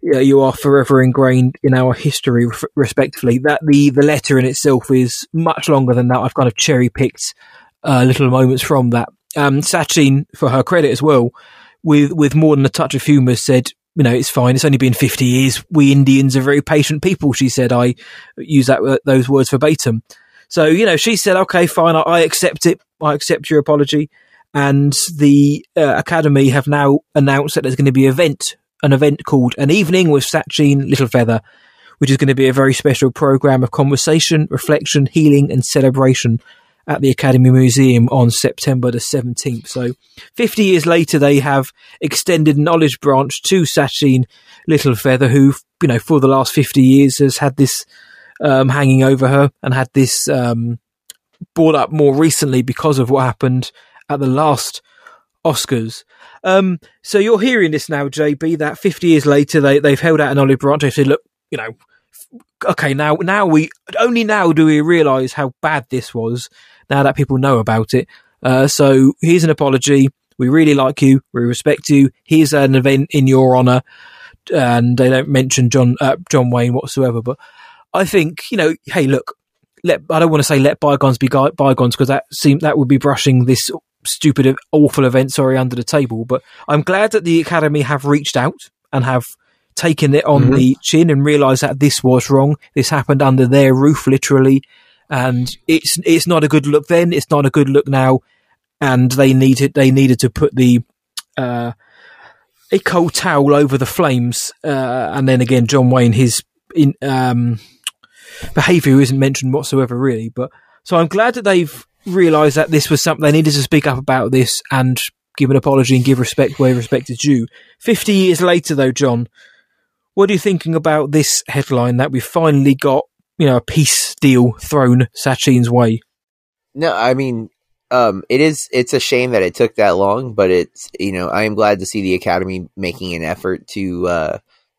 You know, you are forever ingrained in our history, re- respectfully." That the the letter in itself is much longer than that. I've kind of cherry picked uh, little moments from that. Um, Sacheen, for her credit as well, with with more than a touch of humour, said, "You know, it's fine. It's only been fifty years. We Indians are very patient people." She said, "I use that uh, those words verbatim." So you know, she said, "Okay, fine. I, I accept it. I accept your apology." And the uh, Academy have now announced that there's going to be an event, an event called "An Evening with Sacheen Littlefeather," which is going to be a very special programme of conversation, reflection, healing, and celebration at the Academy Museum on September the seventeenth. So fifty years later, they have extended knowledge branch to Sacheen Littlefeather, who, you know, for the last fifty years has had this um, hanging over her, and had this um, brought up more recently because of what happened at the last Oscars. Um, so you're hearing this now, J B, that fifty years later, they, they've held out an olive branch. They said, look, you know, okay, now, now we, only now do we realise how bad this was, now that people know about it. Uh, so here's an apology. We really like you. We respect you. Here's an event in your honour. And they don't mention John, uh, John Wayne whatsoever. But I think, you know, hey, look, let, I don't want to say let bygones be bygones, because that seem, that would be brushing this stupid, awful event, sorry, under the table. But I'm glad that the Academy have reached out and have taken it on mm-hmm. the chin and realised that this was wrong. This happened under their roof, literally. And it's it's not a good look then. It's not a good look now, and they needed they needed to put the uh, a cold towel over the flames. Uh, and then again, John Wayne, his in, um, behaviour who isn't mentioned whatsoever, really. But so I'm glad that they've realised that this was something they needed to speak up about this and give an apology and give respect where respect is due. Fifty years later, though, John, what are you thinking about this headline that we finally got? You know, a peace deal thrown Sacheen's way. No, I mean, um, it is. It's a shame that it took that long, but it's, you know, I am glad to see the Academy making an effort to uh,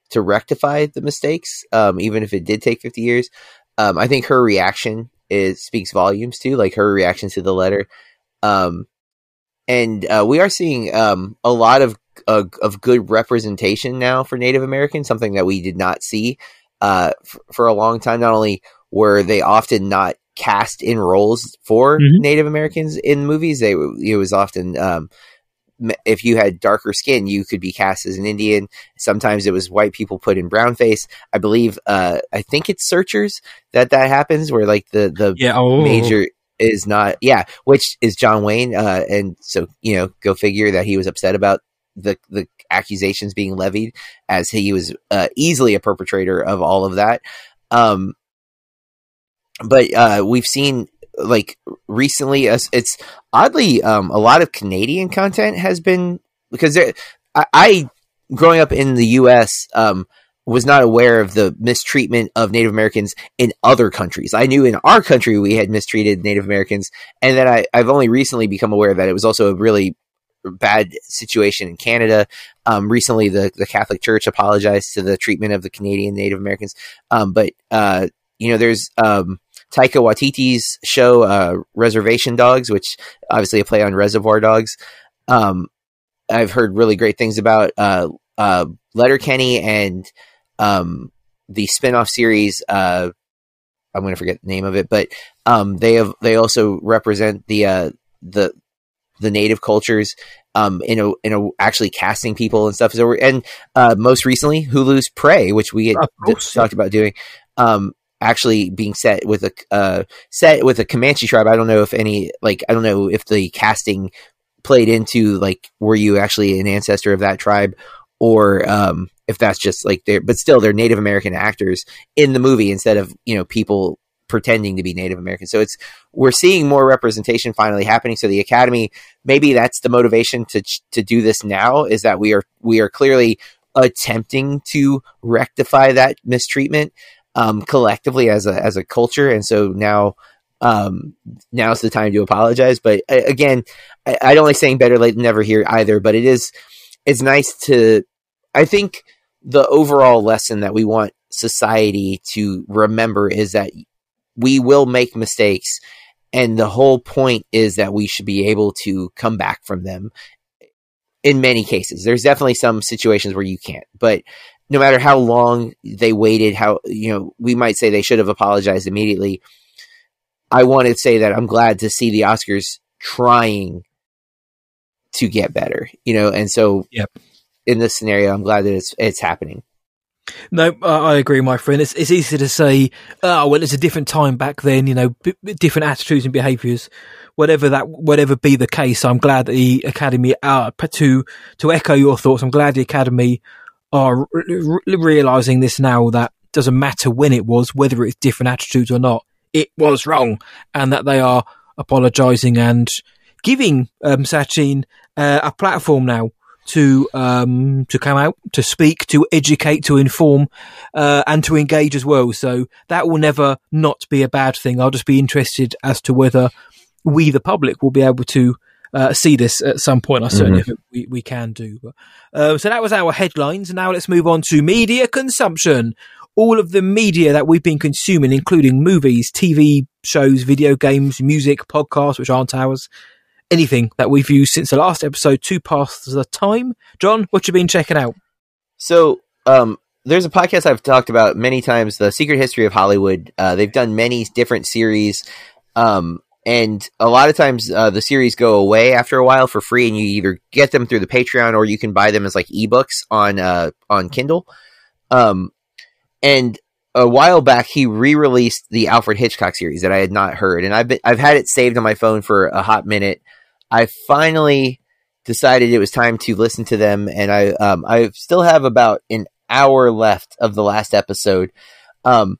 to rectify the mistakes, um, even if it did take fifty years. Um, I think her reaction is speaks volumes too, like her reaction to the letter, um, and uh, we are seeing um, a lot of uh, of good representation now for Native Americans, something that we did not see. Uh, f- for a long time, not only were they often not cast in roles for mm-hmm. Native Americans in movies, they it was often um, if you had darker skin, you could be cast as an Indian. Sometimes it was white people put in brown face. I believe, uh, I think it's Searchers that that happens, where like the the yeah, oh. major is not yeah, which is John Wayne, uh, and so you know, go figure that he was upset about the the accusations being levied, as he was uh, easily a perpetrator of all of that. Um, but uh, we've seen, like, recently, uh, it's oddly um, a lot of Canadian content has been, because there, I, I growing up in the U S um, was not aware of the mistreatment of Native Americans in other countries. I knew in our country we had mistreated Native Americans, and then I, I've only recently become aware that it was also a really bad situation in Canada. Um, recently, the, the Catholic Church apologized to the treatment of the Canadian Native Americans. Um, but, uh, you know, there's um, Taika Waititi's show, uh, Reservation Dogs, which obviously a play on Reservoir Dogs. Um, I've heard really great things about uh, uh, Letterkenny and um, the spinoff series. Uh, I'm going to forget the name of it, but um, they have, they also represent the uh, the the native cultures, um, in a, in a, actually casting people and stuff. So we're, and, uh, most recently Hulu's Prey, which we had d- talked about doing, um, actually being set with a, uh, set with a Comanche tribe. I don't know if any, like, I don't know if the casting played into, like, were you actually an ancestor of that tribe, or, um, if that's just like they're, but still they're Native American actors in the movie instead of, you know, people pretending to be Native American. So it's, we're seeing more representation finally happening. So the Academy, maybe that's the motivation to to do this now, is that we are we are clearly attempting to rectify that mistreatment um, collectively as a as a culture. And so now um, now's the time to apologize. But uh, again, I, I don't like saying better late than never here either. But it is it's nice to, I think the overall lesson that we want society to remember is that we will make mistakes, and the whole point is that we should be able to come back from them in many cases. There's definitely some situations where you can't, but no matter how long they waited, how, you know, we might say they should have apologized immediately. I want to say that I'm glad to see the Oscars trying to get better, you know, and so yep. in this scenario, I'm glad that it's, it's happening. No, I agree, my friend. It's it's easy to say, oh, well, it's a different time back then, you know, b- different attitudes and behaviours, whatever that, whatever be the case. I'm glad that the Academy, uh, to to echo your thoughts, I'm glad the Academy are re- re- realising this now, that doesn't matter when it was, whether it's different attitudes or not, it was wrong, and that they are apologising and giving um, Sacheen uh, a platform now to um to come out, to speak, to educate, to inform, uh and to engage as well. So that will never not be a bad thing. I'll just be interested as to whether we, the public, will be able to uh see this at some point. I certainly mm-hmm. hope we, we can do. But uh, so that was our headlines. Now let's move on to media consumption. All of the media that we've been consuming, including movies, T V shows, video games, music, podcasts, which aren't ours, anything that we've used since the last episode to pass the time. John, what you been checking out? So um, there's a podcast I've talked about many times, The Secret History of Hollywood. Uh, they've done many different series, um, and a lot of times uh, the series go away after a while for free, and you either get them through the Patreon or you can buy them as like ebooks on uh, on Kindle. Um, and a while back, he re-released the Alfred Hitchcock series that I had not heard, and I've been, I've had it saved on my phone for a hot minute. I finally decided it was time to listen to them, and I um, I still have about an hour left of the last episode. Um,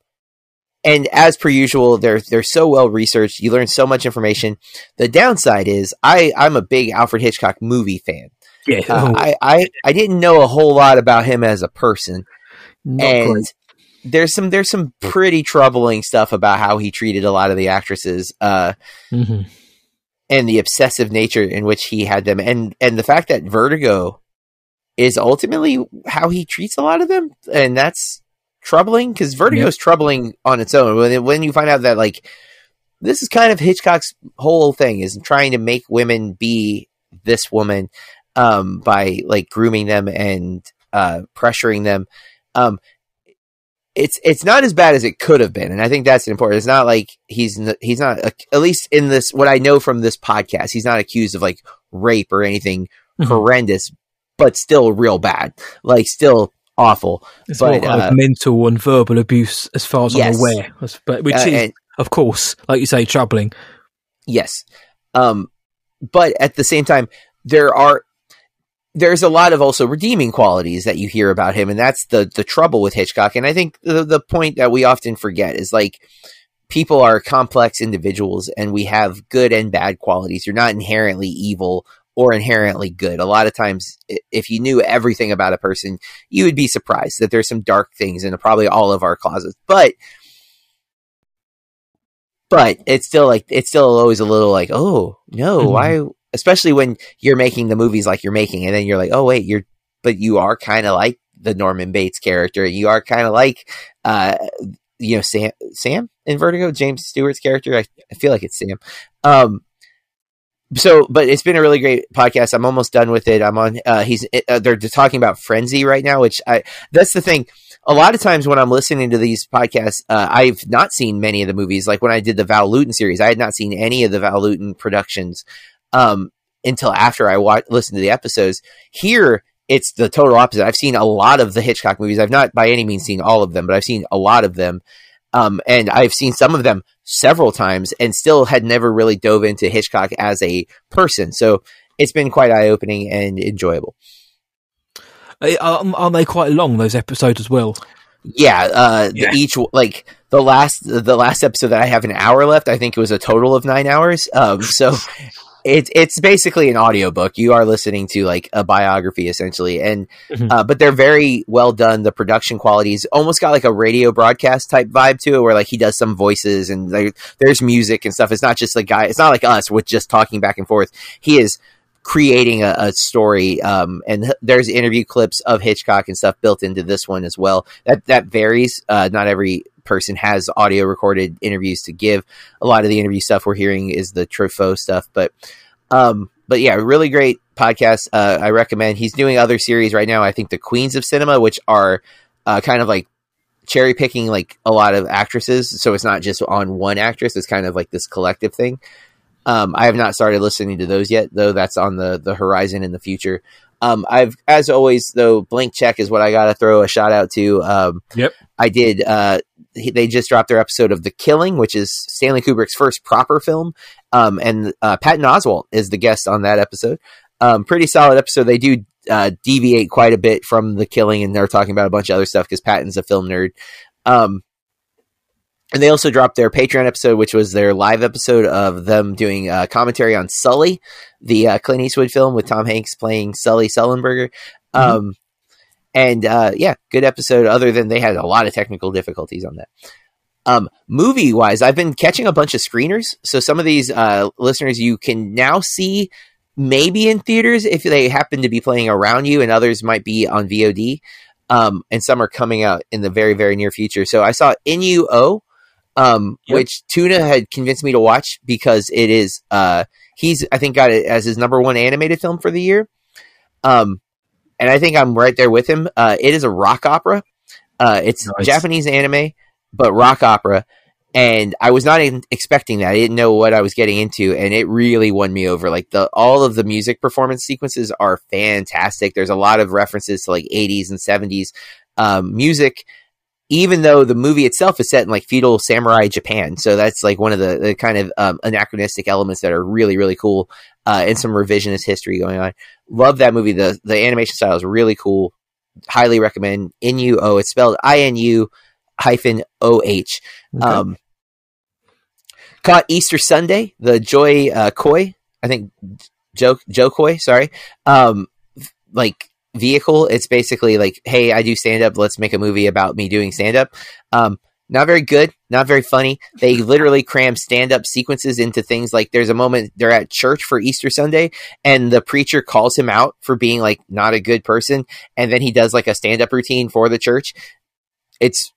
And as per usual, they're they're so well researched. You learn so much information. The downside is I I'm a big Alfred Hitchcock movie fan. Yeah, uh, I, I I didn't know a whole lot about him as a person, Not and great. there's some there's some pretty troubling stuff about how he treated a lot of the actresses, uh, mm-hmm. and the obsessive nature in which he had them, and and the fact that Vertigo is ultimately how he treats a lot of them, and that's troubling, because Vertigo is yep. troubling on its own. When, when you find out that, like, this is kind of Hitchcock's whole thing, is trying to make women be this woman um, by, like, grooming them and uh, pressuring them. Um, it's it's not as bad as it could have been, and I think that's important. It's not like he's he's not, at least in this, what I know from this podcast, he's not accused of, like, rape or anything mm-hmm. horrendous, but still real bad, like, still awful. It's but, more like uh, mental and verbal abuse, as far as yes. I'm aware, but which uh, is, and, of course, like you say, troubling. Yes, um, but at the same time, there are there's a lot of also redeeming qualities that you hear about him, and that's the the trouble with Hitchcock. And I think the, the point that we often forget is, like, people are complex individuals, and we have good and bad qualities. You're not inherently evil or inherently good. A lot of times, if you knew everything about a person, you would be surprised that there's some dark things in probably all of our closets. But, but it's still like, it's still always a little like, oh no, mm-hmm. why? Especially when you're making the movies like you're making, and then you're like, oh wait, you're, but you are kind of like the Norman Bates character. You are kind of like, uh, you know, Sam, Sam in Vertigo, James Stewart's character. I, I feel like it's Sam. Um, So, but it's been a really great podcast. I'm almost done with it. I'm on, uh, he's, uh, they're talking about Frenzy right now, which I, that's the thing. A lot of times when I'm listening to these podcasts, uh, I've not seen many of the movies. Like when I did the Val Lewton series, I had not seen any of the Val Lewton productions, um, until after I wa- listened to the episodes. Here, it's the total opposite. I've seen a lot of the Hitchcock movies. I've not by any means seen all of them, but I've seen a lot of them. Um, and I've seen some of them several times and still had never really dove into Hitchcock as a person. So it's been quite eye-opening and enjoyable. Aren't they quite long, those episodes as well? Yeah. Uh, yeah. The, each like the last, the last episode that I have an hour left, I think it was a total of nine hours. Um, so it's, it's basically an audiobook. You are listening to like a biography essentially. And, mm-hmm. uh, but they're very well done. The production quality's almost got like a radio broadcast type vibe to it, where like he does some voices and like, there's music and stuff. It's not just a guy, it's not like us with just talking back and forth. He is creating a, a story. Um, and there's interview clips of Hitchcock and stuff built into this one as well. That, that varies. Uh, not every person has audio recorded interviews to give. A lot of the interview stuff we're hearing is the Truffaut stuff, but um but yeah, really great podcast. uh I recommend. He's doing other series right now, I think the Queens of Cinema, which are uh kind of like cherry picking like a lot of actresses, so it's not just on one actress, it's kind of like this collective thing. um I have not started listening to those yet, though that's on the the horizon in the future. Um, I've, as always though, Blank Check is what I got to throw a shout out to. Um, yep. I did, uh, he, they just dropped their episode of The Killing, which is Stanley Kubrick's first proper film. Um, and, uh, Patton Oswalt is the guest on that episode. Um, pretty solid episode. They do, uh, deviate quite a bit from The Killing, and they're talking about a bunch of other stuff, 'cause Patton's a film nerd. Um, and they also dropped their Patreon episode, which was their live episode of them doing a commentary on Sully, the uh, Clint Eastwood film with Tom Hanks playing Sully Sullenberger. Mm-hmm. Um, and uh, yeah, good episode, other than they had a lot of technical difficulties on that. Um, movie wise, I've been catching a bunch of screeners. So some of these uh, listeners you can now see maybe in theaters if they happen to be playing around you, and others might be on V O D. Um, and some are coming out in the very, very near future. So I saw N U O. Um, yep. Which Tuna had convinced me to watch, because it is, uh, he's, I think, got it as his number one animated film for the year. Um, and I think I'm right there with him. Uh, it is a rock opera. Uh, it's nice. Japanese anime, but rock opera. And I was not in- expecting that. I didn't know what I was getting into, and it really won me over. Like the, all of the music performance sequences are fantastic. There's a lot of references to like eighties and seventies, um, music, even though the movie itself is set in like feudal samurai Japan. So that's like one of the, the kind of um, anachronistic elements that are really, really cool, uh, and some revisionist history going on. Love that movie. The the animation style is really cool. Highly recommend N U O. It's spelled I N U hyphen O-H. Okay. Um, caught Easter Sunday, the Joy uh, Coy, I think Joe, Joe Coy, sorry. Um, like vehicle. It's basically like, hey, I do stand up. Let's make a movie about me doing stand up. Um, Not very good, not very funny. They literally cram stand-up sequences into things. Like there's a moment they're at church for Easter Sunday and the preacher calls him out for being like not a good person. And then he does like a stand-up routine for the church. It's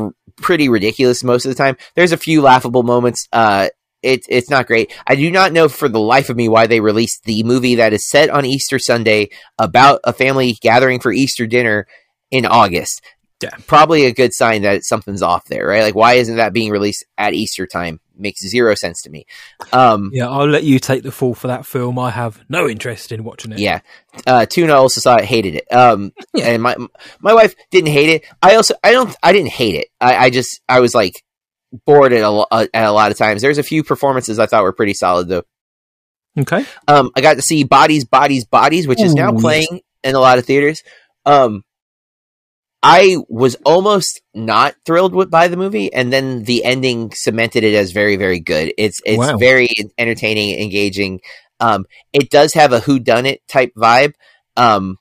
r- pretty ridiculous most of the time. There's a few laughable moments. Uh, it, it's not great. I do not know for the life of me why they released the movie that is set on Easter Sunday about a family gathering for Easter dinner in August. Yeah. Probably a good sign that something's off there, right? Like, why isn't that being released at Easter time? Makes zero sense to me. Um, yeah, I'll let you take the fall for that film. I have no interest in watching it. Yeah, uh, Tuna also saw it, hated it, um, and my my wife didn't hate it. I also I don't I didn't hate it. I, I just I was like bored at a, at a lot of times. There's a few performances I thought were pretty solid though. Okay, um, I got to see Bodies Bodies Bodies, which Ooh. is now playing in a lot of theaters. Um, I was almost not thrilled with, by the movie, and then the ending cemented it as very, very good. It's it's wow. very entertaining, engaging. Um, it does have a whodunit type vibe, um,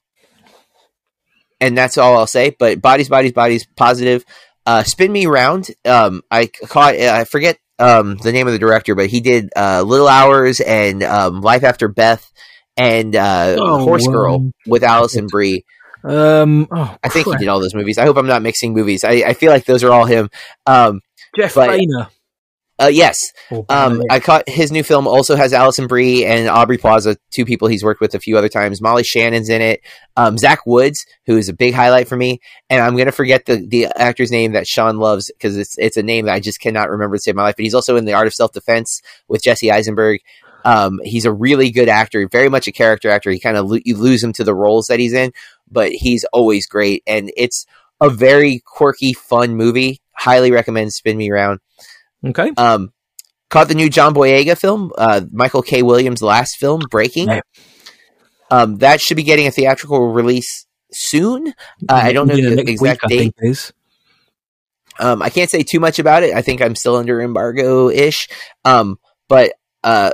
and that's all I'll say. But Bodies, Bodies, Bodies, positive. Uh, Spin Me Round. Um, I caught. I forget um, the name of the director, but he did uh, Little Hours and um, Life After Beth and uh, oh, Horse wow. Girl with Alison Brie. Um, oh, I think crap. he did all those movies. I hope I'm not mixing movies. I, I feel like those are all him. Um, Jeff Rayner. Uh, yes. Oh, um, I caught his new film. Also has Alison Brie and Aubrey Plaza, two people he's worked with a few other times. Molly Shannon's in it. Um, Zach Woods, who is a big highlight for me, and I'm gonna forget the the actor's name that Sean loves because it's it's a name that I just cannot remember to save my life. But he's also in The Art of Self Defense with Jesse Eisenberg. Um, he's a really good actor, very much a character actor. He kind of lo- you lose him to the roles that he's in, but he's always great. And it's a very quirky, fun movie. Highly recommend Spin Me Round. Okay. Um, caught the new John Boyega film, uh, Michael K. Williams' last film, Breaking. Yeah. Um, that should be getting a theatrical release soon. Uh, I don't know yeah, the exact week, date. I think it is. Um, I can't say too much about it. I think I'm still under embargo-ish. Um, but, uh,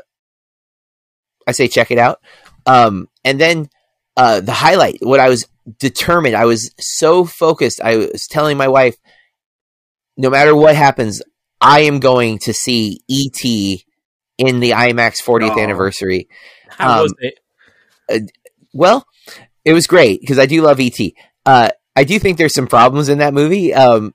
I say check it out. Um, and then uh, the highlight, what I was determined, I was so focused. I was telling my wife, no matter what happens, I am going to see E T in the IMAX fortieth oh. anniversary. How um, was it? Uh, well, it was great because I do love E T. Uh, I do think there's some problems in that movie. Um,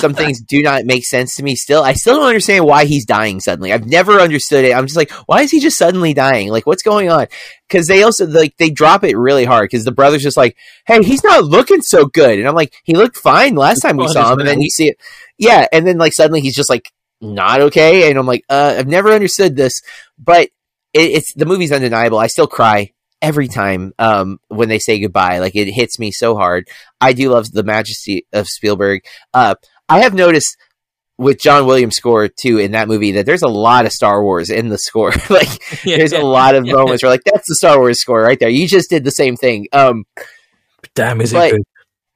some things do not make sense to me still. I still don't understand why he's dying suddenly. I've never understood it. I'm just like, why is he just suddenly dying? Like, what's going on? Because they also, like, they drop it really hard because the brother's just like, hey, he's not looking so good. And I'm like, he looked fine last time we saw him. And then you see it. Yeah. And then, like, suddenly he's just like, not okay. And I'm like, uh, I've never understood this. But it, it's the movie's undeniable. I still cry every time um, when they say goodbye. Like, it hits me so hard. I do love the majesty of Spielberg. Uh, I have noticed with John Williams' score, too, in that movie, that there's a lot of Star Wars in the score. like, yeah, there's yeah, a lot of yeah. moments where, like, that's the Star Wars score right there. You just did the same thing. Um, Damn, is but, it good.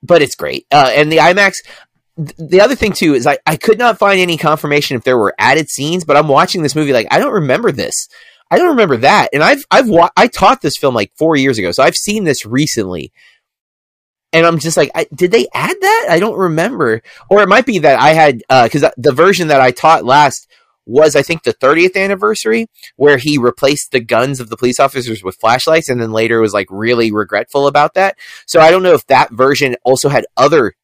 But it's great. Uh, and the IMAX... The other thing, too, is I, I could not find any confirmation if there were added scenes, but I'm watching this movie like, I don't remember this. I don't remember that. And I've, I've, wa- I taught this film like four years ago. So I've seen this recently and I'm just like, I, did they add that? I don't remember. Or it might be that I had, uh, cause the version that I taught last was, I think, the thirtieth anniversary where he replaced the guns of the police officers with flashlights. And then later was like really regretful about that. So I don't know if that version also had other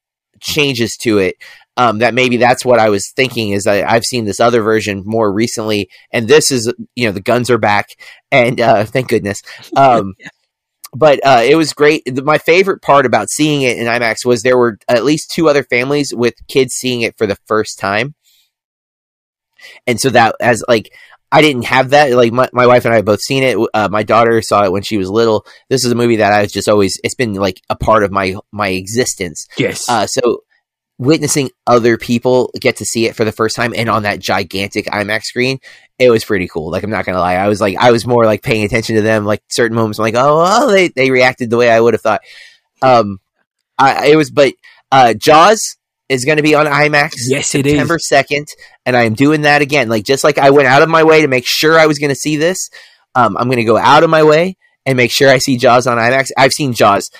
changes to it. Um, that maybe that's what I was thinking is I, I've seen this other version more recently, and this is, you know, the guns are back, and uh, thank goodness. Um, yeah. But uh, it was great. My favorite part about seeing it in IMAX was there were at least two other families with kids seeing it for the first time. And so that as like, I didn't have that. Like my, my wife and I have both seen it. Uh, my daughter saw it when she was little. This is a movie that I was just always, it's been like a part of my, my existence. Yes. Uh, so, witnessing other people get to see it for the first time and on that gigantic IMAX screen, it was pretty cool. Like, I'm not going to lie. I was like, I was more like paying attention to them. Like certain moments, I'm like, oh, well, they, they reacted the way I would have thought. Um, I, it was, but, uh, Jaws, is going to be on IMAX. Yes, it is. September second. And I am doing that again. Like, just like I went out of my way to make sure I was going to see this. Um, I'm going to go out of my way and make sure I see Jaws on IMAX. I've seen Jaws,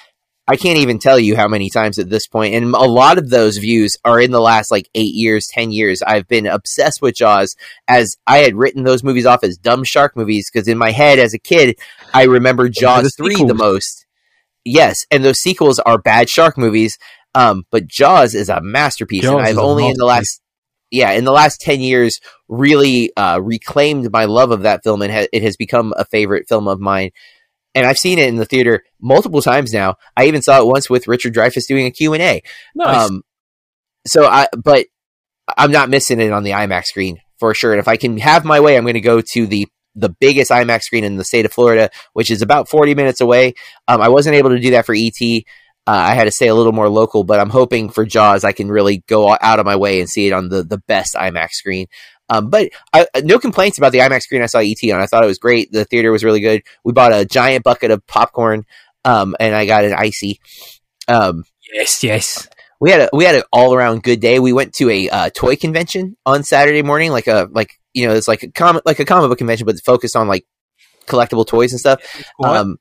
I can't even tell you how many times at this point. And a lot of those views are in the last like eight years, ten years. I've been obsessed with Jaws, as I had written those movies off as dumb shark movies. Because in my head as a kid, I remember Jaws three the most. Yes. And those sequels are bad shark movies. Um, but Jaws is a masterpiece. Jaws and I've only in the last, yeah, in the last ten years really uh, reclaimed my love of that film. And ha- it has become a favorite film of mine. And I've seen it in the theater multiple times now. I even saw it once with Richard Dreyfuss doing a Q and A. Nice. Um, so I, but I'm not missing it on the IMAX screen for sure. And if I can have my way, I'm going to go to the, the biggest IMAX screen in the state of Florida, which is about forty minutes away. Um, I wasn't able to do that for E T. Uh, I had to stay a little more local, but I'm hoping for Jaws, I can really go out of my way and see it on the, the best IMAX screen. Um, but I, no complaints about the IMAX screen I saw E T on. I thought it was great. The theater was really good. We bought a giant bucket of popcorn, um, and I got an icy. Um, yes, yes. We had a we had an all around good day. We went to a uh, toy convention on Saturday morning, like a like you know it's like a comic like a comic book convention, but it's focused on like collectible toys and stuff. Cool. Um,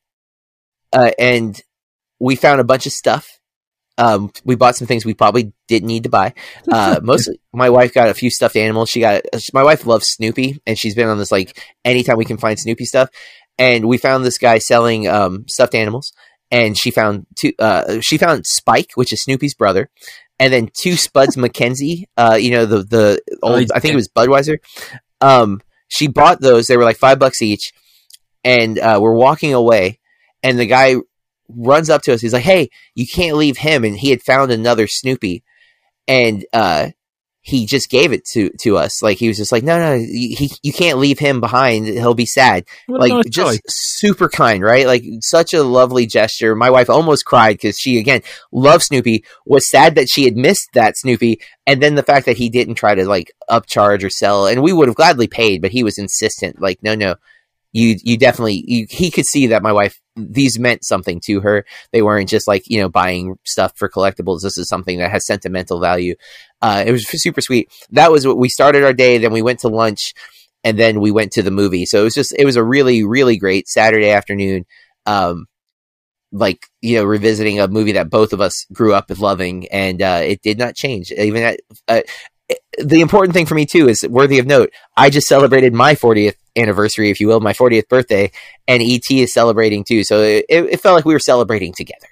uh, and we found a bunch of stuff. Um, we bought some things we probably didn't need to buy. Uh, mostly my wife got a few stuffed animals. She got, my wife loves Snoopy, and she's been on this, like, anytime we can find Snoopy stuff. And we found this guy selling, um, stuffed animals, and she found two, uh, she found Spike, which is Snoopy's brother. And then two Spuds McKenzie, uh, you know, the, the old, I think it was Budweiser. Um, she bought those. They were like five bucks each, and, uh, we're walking away, and the guy runs up to us. He's like, "Hey, you can't leave him." And he had found another Snoopy, and uh, he just gave it to, to us. Like, he was just like, "No, no, he, you can't leave him behind. He'll be sad." What like, nice just toy. Super kind, right? Like, such a lovely gesture. My wife almost cried because she, again, loved Snoopy, was sad that she had missed that Snoopy. And then the fact that he didn't try to like upcharge or sell, and we would have gladly paid, but he was insistent. Like, no, no. You, you definitely, you, he could see that my wife, these meant something to her. They weren't just like, you know, buying stuff for collectibles. This is something that has sentimental value. Uh, it was super sweet. That was what we started our day. Then we went to lunch, and then we went to the movie. So it was just, it was a really, really great Saturday afternoon. Um, like, you know, revisiting a movie that both of us grew up with loving, and, uh, it did not change. Even at, uh, the important thing for me too is worthy of note. I just celebrated my fortieth anniversary, if you will, my fortieth birthday, and E T is celebrating too. So it, it felt like we were celebrating together.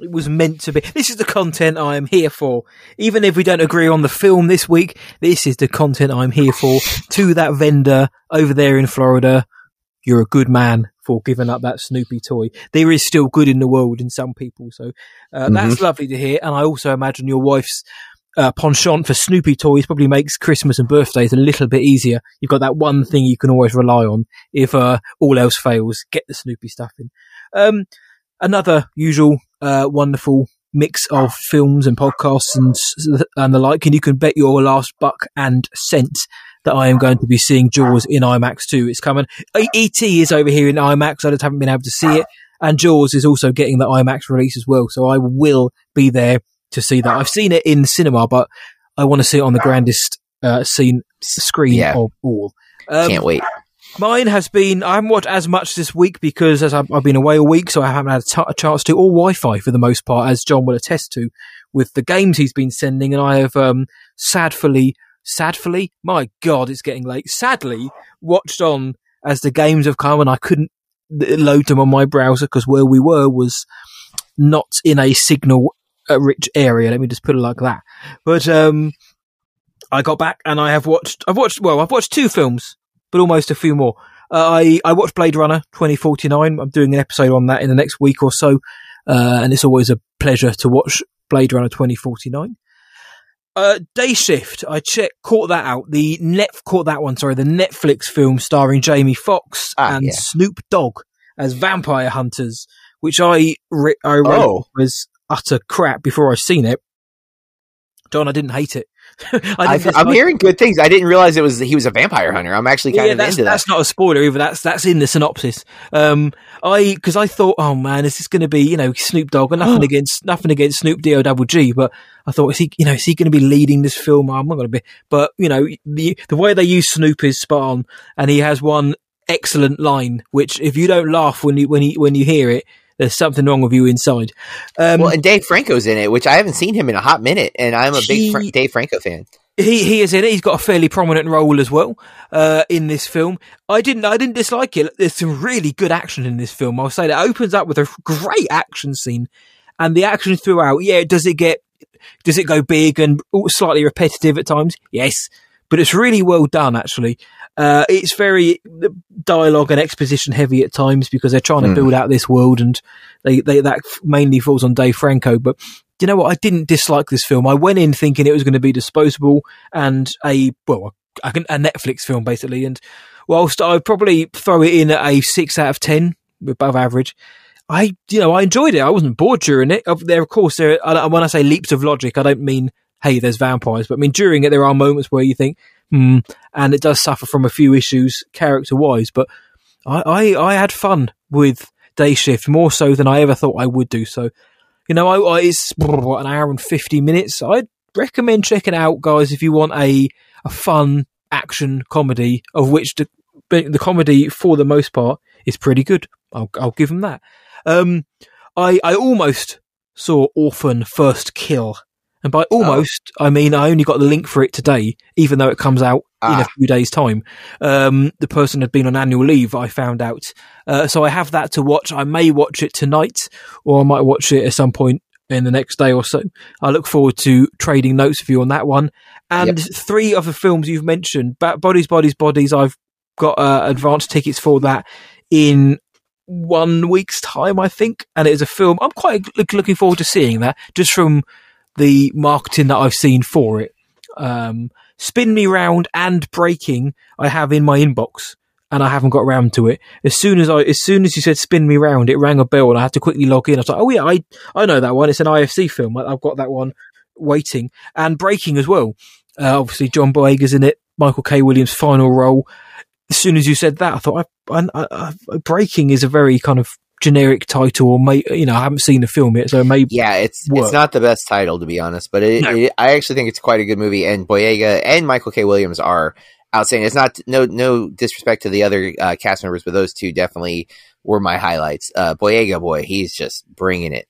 It was meant to be. This is the content I am here for. Even if we don't agree on the film this week, this is the content I'm here for. To that vendor over there in Florida, you're a good man for giving up that Snoopy toy. There is still good in the world in some people. So uh, mm-hmm. That's lovely to hear. And I also imagine your wife's Uh, penchant for Snoopy toys probably makes Christmas and birthdays a little bit easier. You've got that one thing you can always rely on. If uh, all else fails, get the Snoopy stuff in. Um, another usual uh, wonderful mix of films and podcasts and, and the like, and you can bet your last buck and cent that I am going to be seeing Jaws in IMAX too. It's coming. E T is over here in IMAX. I just haven't been able to see it. And Jaws is also getting the IMAX release as well. So I will be there to see that. I've seen it in the cinema, but I want to see it on the grandest uh, scene screen yeah. of all. Um, Can't wait. Mine has been, I haven't watched as much this week because as I've, I've been away a week, so I haven't had a, t- a chance to, or Wi-Fi for the most part, as John will attest to, with the games he's been sending. And I have um, sadfully, sadfully, my God, it's getting late, sadly watched on as the games have come, and I couldn't load them on my browser because where we were was not in a signal a rich area, let me just put it like that. But um I got back and I have watched I've watched well I've watched two films, but almost a few more. uh, I I watched Blade Runner twenty forty-nine. I'm doing an episode on that in the next week or so, uh, and it's always a pleasure to watch Blade Runner twenty forty-nine. uh Day Shift, I checked caught that out the net caught that one sorry the Netflix film starring Jamie Foxx ah, and yeah. Snoop Dogg as vampire hunters, which I re- I read oh. was utter crap before I seen it. John, I didn't hate it. I think I'm hearing good things. I didn't realize it was he was a vampire hunter. I'm actually kind yeah, of into that. That's not a spoiler either. That's that's in the synopsis. Um, I because I thought, oh man, is this going to be you know Snoop Dogg? Or nothing against nothing against Snoop D O Double G, but I thought, is he you know is he going to be leading this film? I'm not going to be, but you know the the way they use Snoop is spot on, and he has one excellent line, which if you don't laugh when you when you when you hear it, there's something wrong with you inside. Um, well, and Dave Franco's in it, which I haven't seen him in a hot minute, and I'm a he, big Fra- Dave Franco fan. He he is in it. He's got a fairly prominent role as well uh, in this film. I didn't I didn't dislike it. There's some really good action in this film. I'll say that. It opens up with a great action scene, and the action throughout. Yeah, does it get does it go big and slightly repetitive at times? Yes, but it's really well done actually. Uh, it's very dialogue and exposition heavy at times because they're trying mm. to build out this world, and they, they that mainly falls on Dave Franco. But you know what? I didn't dislike this film. I went in thinking it was going to be disposable and a well, a, a Netflix film basically. And whilst I would probably throw it in at a six out of ten, above average, I you know I enjoyed it. I wasn't bored during it. There, of course, there. When I say leaps of logic, I don't mean hey, there's vampires, but I mean during it there are moments where you think. Mm, and it does suffer from a few issues character-wise, but I, I, I had fun with Day Shift more so than I ever thought I would do. So, you know, I, I, it's what, an hour and fifty minutes. I'd recommend checking it out, guys, if you want a a fun action comedy, of which the the comedy for the most part is pretty good. I'll, I'll give them that. Um, I I almost saw Orphan First Kill. And by almost, oh. I mean, I only got the link for it today, even though it comes out ah. in a few days' time. Um, the person had been on annual leave, I found out. Uh, so I have that to watch. I may watch it tonight, or I might watch it at some point in the next day or so. I look forward to trading notes with you on that one. And yep. three other films you've mentioned, Bodies, Bodies, Bodies, I've got uh, advanced tickets for that in one week's time, I think. And it is a film I'm quite look- looking forward to seeing that, just from the marketing that I've seen for it. Um, Spin Me Round and Breaking I have in my inbox, and I haven't got around to it. As soon as I, as soon as you said Spin Me Round, it rang a bell and I had to quickly log in. I was like, oh yeah, I, I know that one. It's an I F C film. I, I've got that one waiting. And Breaking as well. Uh, obviously John Boyega's in it. Michael K. Williams' final role. As soon as you said that, I thought I, I, I, Breaking is a very kind of generic title, or may you know I haven't seen the film yet, so maybe yeah it's work. It's not the best title, to be honest, but it, no. it, I actually think it's quite a good movie, and Boyega and Michael K. Williams are outstanding. It's not no no disrespect to the other uh, cast members, but those two definitely were my highlights. uh Boyega, boy, he's just bringing it.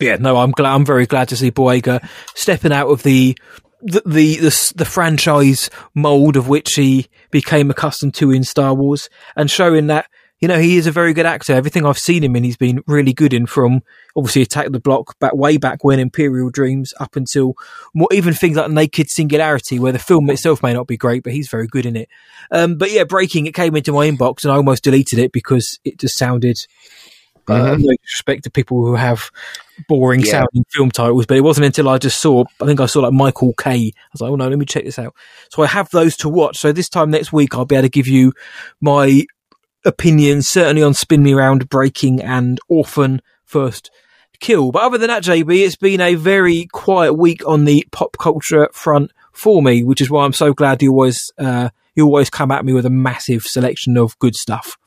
Yeah, no, I'm glad I'm very glad to see Boyega stepping out of the The, the the the franchise mold of which he became accustomed to in Star Wars, and showing that you know he is a very good actor. Everything I've seen him in, he's been really good in. From obviously Attack the Block, back way back when, Imperial Dreams, up until more, even things like Naked Singularity, where the film itself may not be great, but he's very good in it. Um, but yeah, Breaking, it came into my inbox, and I almost deleted it because it just sounded. Uh, no respect to people who have boring yeah. sounding film titles, but it wasn't until I just saw I think I saw like Michael K. I was like, oh no, let me check this out. So I have those to watch, so this time next week I'll be able to give you my opinion, certainly on Spin Me Round, Breaking and Orphan First Kill. But other than that, J B, it's been a very quiet week on the pop culture front for me, which is why I'm so glad you always uh, you always come at me with a massive selection of good stuff.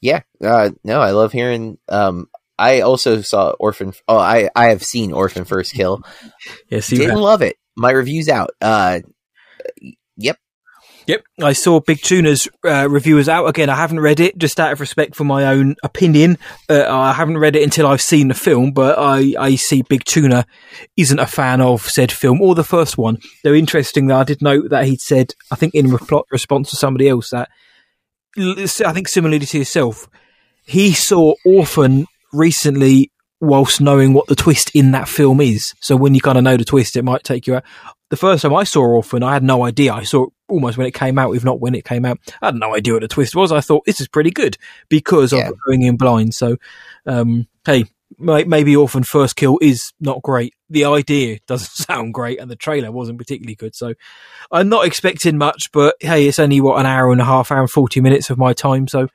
Yeah, uh, no, I love hearing. Um, I also saw Orphan. Oh, I, I have seen Orphan First Kill. Yes, you didn't have. Love it. My review's out. Uh, yep, yep. I saw Big Tuna's uh, review is out again. I haven't read it, just out of respect for my own opinion. Uh, I haven't read it until I've seen the film, but I, I see Big Tuna isn't a fan of said film or the first one. Though interestingly, I did note that he'd said, I think in re- response to somebody else that. I think similarly to yourself, he saw Orphan recently whilst knowing what the twist in that film is. So when you kind of know the twist, it might take you out. The first time I saw Orphan, I had no idea. I saw it almost when it came out, if not when it came out. I had no idea what the twist was. I thought, this is pretty good because yeah. I'm going in blind. So, um, hey, maybe Orphan First Kill is not great. The idea doesn't sound great, and the trailer wasn't particularly good. So I'm not expecting much, but hey, it's only, what, an hour and a half, hour and forty minutes of my time. So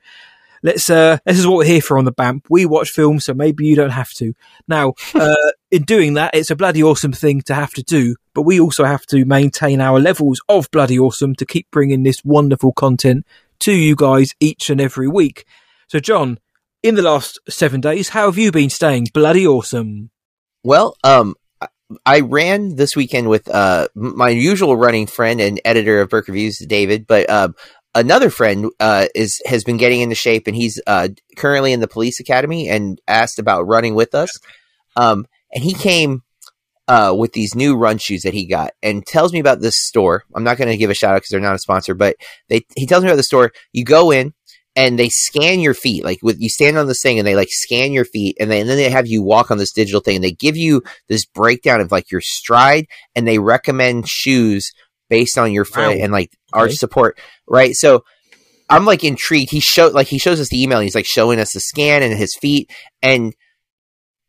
let's uh this is what we're here for on the BAMP. We watch films, so maybe you don't have to. Now, uh in doing that, it's a bloody awesome thing to have to do, but we also have to maintain our levels of bloody awesome to keep bringing this wonderful content to you guys each and every week. So, John, in the last seven days, how have you been staying bloody awesome? Well, um, I ran this weekend with uh, my usual running friend and editor of Berkreviews, David, but uh, another friend uh, is has been getting into shape, and he's uh, currently in the police academy and asked about running with us. Um, and he came uh, with these new run shoes that he got and tells me about this store. I'm not going to give a shout out because they're not a sponsor, but they he tells me about the store. You go in and they scan your feet, like with you stand on this thing and they like scan your feet, and, they, and then they have you walk on this digital thing, and they give you this breakdown of like your stride, and they recommend shoes based on your foot. Wow. And like arch okay. support, right? So I'm like intrigued. He showed like he shows us the email, and he's like showing us the scan and his feet, and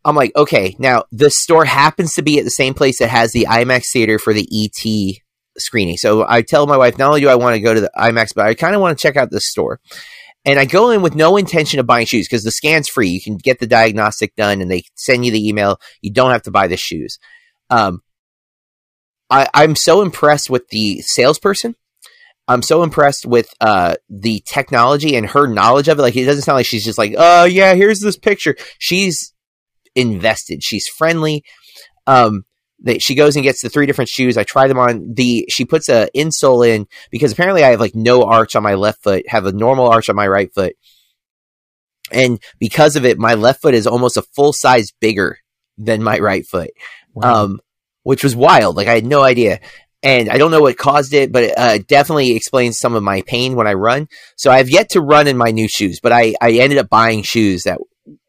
I'm like, okay, now this store happens to be at the same place that has the IMAX theater for the E T screening. So I tell my wife, not only do I want to go to the IMAX, but I kind of want to check out this store. And I go in with no intention of buying shoes because the scan's free. You can get the diagnostic done and they send you the email. You don't have to buy the shoes. Um, I, I'm so impressed with the salesperson. I'm so impressed with uh, the technology and her knowledge of it. Like, it doesn't sound like she's just like, oh, yeah, here's this picture. She's invested. She's friendly. Um, they, she goes and gets the three different shoes. I try them on. The she puts a insole in because apparently I have like no arch on my left foot, have a normal arch on my right foot, and because of it, my left foot is almost a full size bigger than my right foot, wow. um, which was wild. Like I had no idea, and I don't know what caused it, but it uh, definitely explains some of my pain when I run. So I have yet to run in my new shoes, but I I ended up buying shoes that.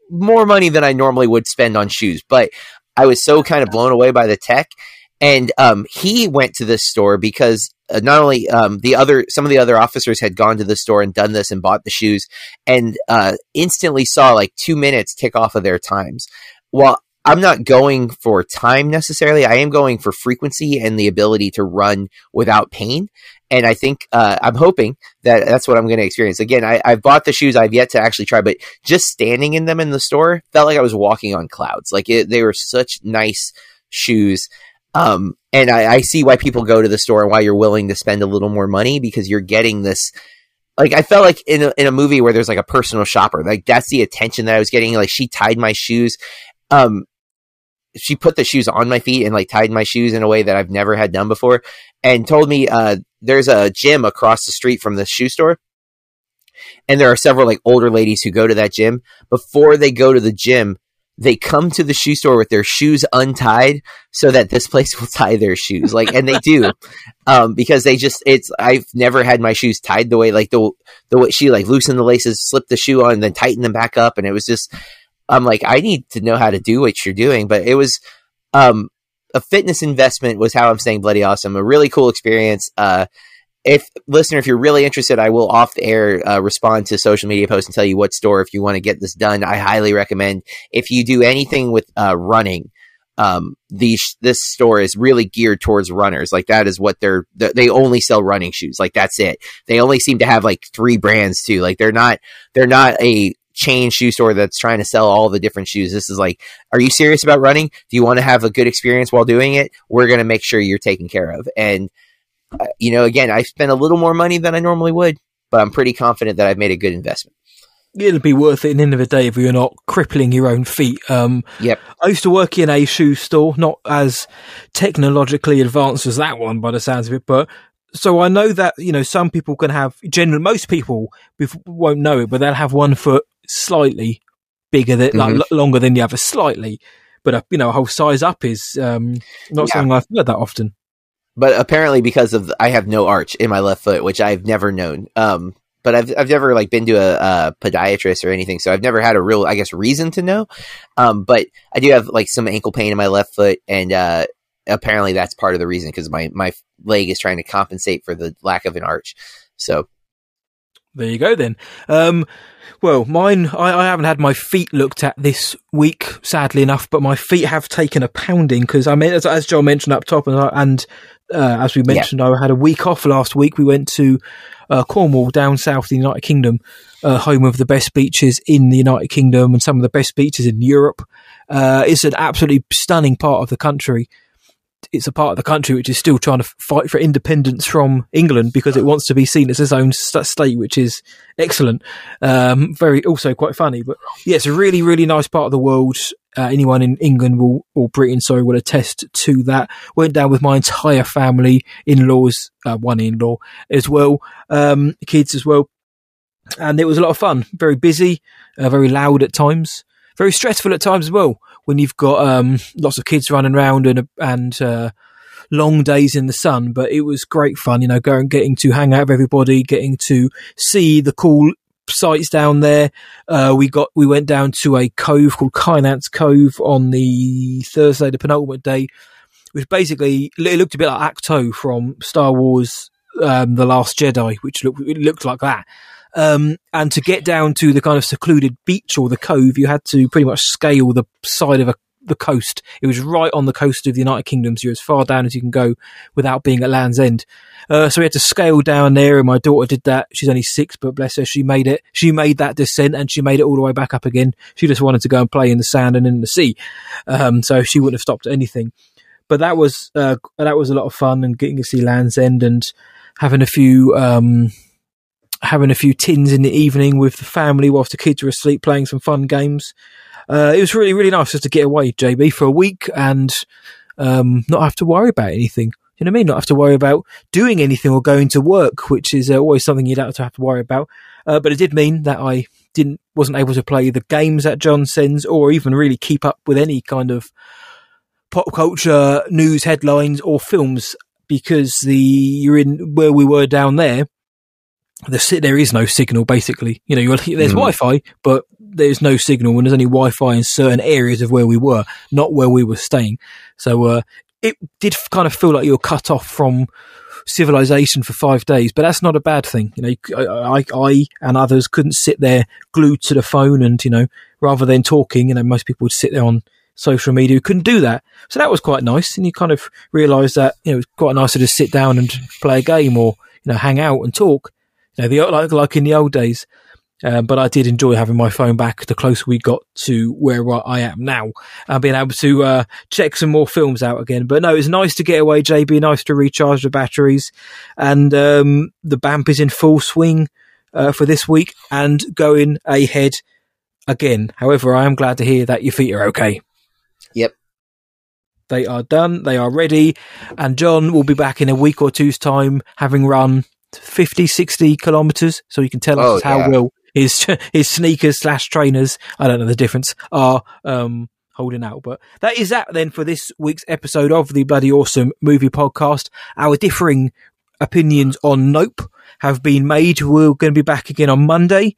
More money than I normally would spend on shoes, but I was so kind of blown away by the tech. And um, he went to this store because uh, not only um, the other, some of the other officers had gone to the store and done this and bought the shoes, and uh, instantly saw like two minutes tick off of their times. Well, I'm not going for time necessarily. I am going for frequency and the ability to run without pain. And I think uh, I'm hoping that that's what I'm going to experience. Again, I, I've bought the shoes. I've yet to actually try, but just standing in them in the store felt like I was walking on clouds. Like it, they were such nice shoes. Um, and I, I see why people go to the store and why you're willing to spend a little more money because you're getting this. Like I felt like in a, in a movie where there's like a personal shopper, like that's the attention that I was getting. Like she tied my shoes. Um, she put the shoes on my feet and like tied my shoes in a way that I've never had done before, and told me uh, there's a gym across the street from the shoe store. And there are several like older ladies who go to that gym. Before they go to the gym, they come to the shoe store with their shoes untied so that this place will tie their shoes. Like, and they do um, because they just, it's, I've never had my shoes tied the way, like the, the way she like loosened the laces, slipped the shoe on and then tightened them back up. And it was just, I'm like, I need to know how to do what you're doing. But it was um, a fitness investment was how I'm saying bloody awesome. A really cool experience. Uh, if listener, if you're really interested, I will off the air uh, respond to social media posts and tell you what store if you want to get this done. I highly recommend if you do anything with uh, running. Um, these this store is really geared towards runners. Like that is what they're they only sell running shoes. Like that's it. They only seem to have like three brands too. Like they're not they're not a chain shoe store that's trying to sell all the different shoes. This is like, are you serious about running? Do you want to have a good experience while doing it? We're going to make sure you're taken care of. And, uh, you know, again, I spent a little more money than I normally would, but I'm pretty confident that I've made a good investment. It'll be worth it in the end of the day if you're not crippling your own feet. Um, yep. I used to work in a shoe store, not as technologically advanced as that one by the sounds of it, but so I know that, you know, some people can have, generally, most people won't know it, but they'll have one foot slightly bigger than mm-hmm. like, longer than the other slightly, but a, you know a whole size up is um not yeah. something I've heard that often, but apparently because of the, I have no arch in my left foot, which I've never known, um but I've I've never like been to a, a podiatrist or anything, so I've never had a real I guess reason to know, um but I do have like some ankle pain in my left foot, and uh apparently that's part of the reason because my my leg is trying to compensate for the lack of an arch. So there you go then. Um, well, mine, I, I haven't had my feet looked at this week, sadly enough, but my feet have taken a pounding because I mean, as, as Joel mentioned up top and, and Uh, as we mentioned, yeah. I had a week off last week. We went to uh, Cornwall, down south in the United Kingdom, uh, home of the best beaches in the United Kingdom and some of the best beaches in Europe. Uh, it's an absolutely stunning part of the country. It's a part of the country which is still trying to fight for independence from England because it wants to be seen as its own st- state, which is excellent. Um, very, also quite funny, but yeah, it's a really, really nice part of the world. Uh, anyone in England will, or Britain, sorry, will attest to that. Went down with my entire family, in-laws, uh, one in-law as well, um, kids as well. And it was a lot of fun, very busy, uh, very loud at times, very stressful at times as well. When you've got um, lots of kids running around and and uh, long days in the sun, but it was great fun, you know, going, getting to hang out with everybody, getting to see the cool sites down there. Uh, we got we went down to a cove called Kynance Cove on the Thursday, the penultimate day, which basically it looked a bit like Acto from Star Wars: um, The Last Jedi, which looked it looked like that. Um, and to get down to the kind of secluded beach or the cove, you had to pretty much scale the side of a, the coast. It was right on the coast of the United Kingdom, so you're as far down as you can go without being at Land's End. Uh, so we had to scale down there, and my daughter did that. She's only six, but bless her, she made it. She made that descent, and she made it all the way back up again. She just wanted to go and play in the sand and in the sea, um, so she wouldn't have stopped at anything. But that was uh, that was a lot of fun, and getting to see Land's End and having a few... Um, having a few tins in the evening with the family whilst the kids were asleep, playing some fun games. Uh, it was really, really nice just to get away, J B, for a week and um, not have to worry about anything. You know what I mean? Not have to worry about doing anything or going to work, which is uh, always something you'd have to have to worry about. Uh, but it did mean that I didn't wasn't able to play the games that John sends or even really keep up with any kind of pop culture news headlines or films, because the you're in where we were down there, The, there is no signal, basically. You know, you're, there's mm. Wi-Fi, but there's no signal, and there's only Wi-Fi in certain areas of where we were, not where we were staying. So uh, it did kind of feel like you're cut off from civilization for five days, but that's not a bad thing. You know, I, I, I and others couldn't sit there glued to the phone, and you know, rather than talking, you know, most people would sit there on social media who couldn't do that. So that was quite nice, and you kind of realise that you know it's quite nice to just sit down and play a game or you know hang out and talk. Now, the, like, like in the old days, um, but I did enjoy having my phone back the closer we got to where I am now and being able to uh, check some more films out again. But no, it's nice to get away, J B, nice to recharge the batteries. And um, the BAMP is in full swing uh, for this week and going ahead again. However, I am glad to hear that your feet are okay. Yep. They are done. They are ready. And John will be back in a week or two's time, having run fifty, sixty kilometers, so you can tell us oh, how yeah. well his his sneakers slash trainers, I don't know the difference, are um holding out. But that is that then for this week's episode of the Bloody Awesome Movie Podcast. Our differing opinions on Nope have been made. We're going to be back again on Monday,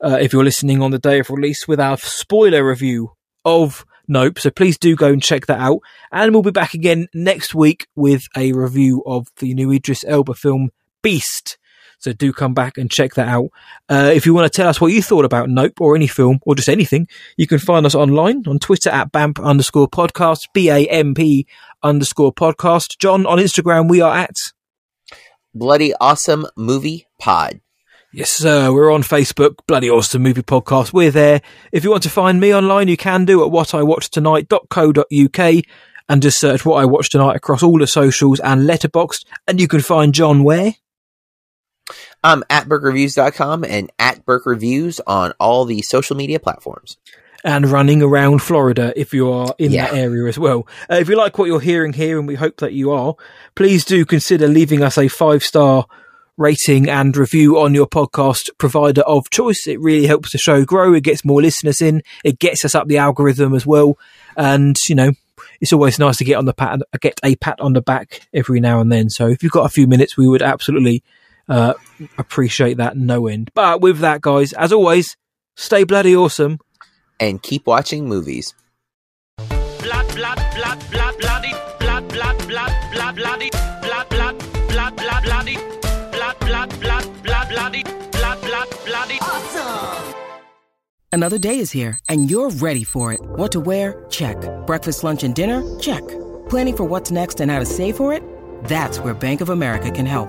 uh, if you're listening on the day of release, with our spoiler review of Nope, so please do go and check that out. And we'll be back again next week with a review of the new Idris Elba film Beast, so do come back and check that out. Uh, if you want to tell us what you thought about Nope or any film or just anything, you can find us online on Twitter at BAMP underscore podcast, B A M P underscore podcast. John, on Instagram we are at Bloody Awesome Movie Pod. Yes, sir. We're on Facebook, Bloody Awesome Movie Podcast. We're there. If you want to find me online, you can do at what I watch tonight dot co dot uk and just search What I Watch Tonight across all the socials and Letterboxd. And you can find John where? Um, at Berk Reviews dot com and at Berk Reviews on all the social media platforms. And running around Florida if you are in yeah. that area as well. Uh, if you like what you're hearing here, and we hope that you are, please do consider leaving us a five-star rating and review on your podcast provider of choice. It really helps the show grow. It gets more listeners in. It gets us up the algorithm as well. And, you know, it's always nice to get on the pat, get a pat on the back every now and then. So if you've got a few minutes, we would absolutely... Uh, appreciate that no end. But with that, guys, as always, stay bloody awesome and keep watching movies. Blood, blood, blood, blood, bloody, blood, blood, blood, blood, bloody, blood, blood, blood, blood, bloody, blood, blood, blood, blood, bloody, blood, blood, bloody. Awesome. Another day is here, and you're ready for it. What to wear? Check. Breakfast, lunch, and dinner? Check. Planning for what's next and how to save for it? That's where Bank of America can help.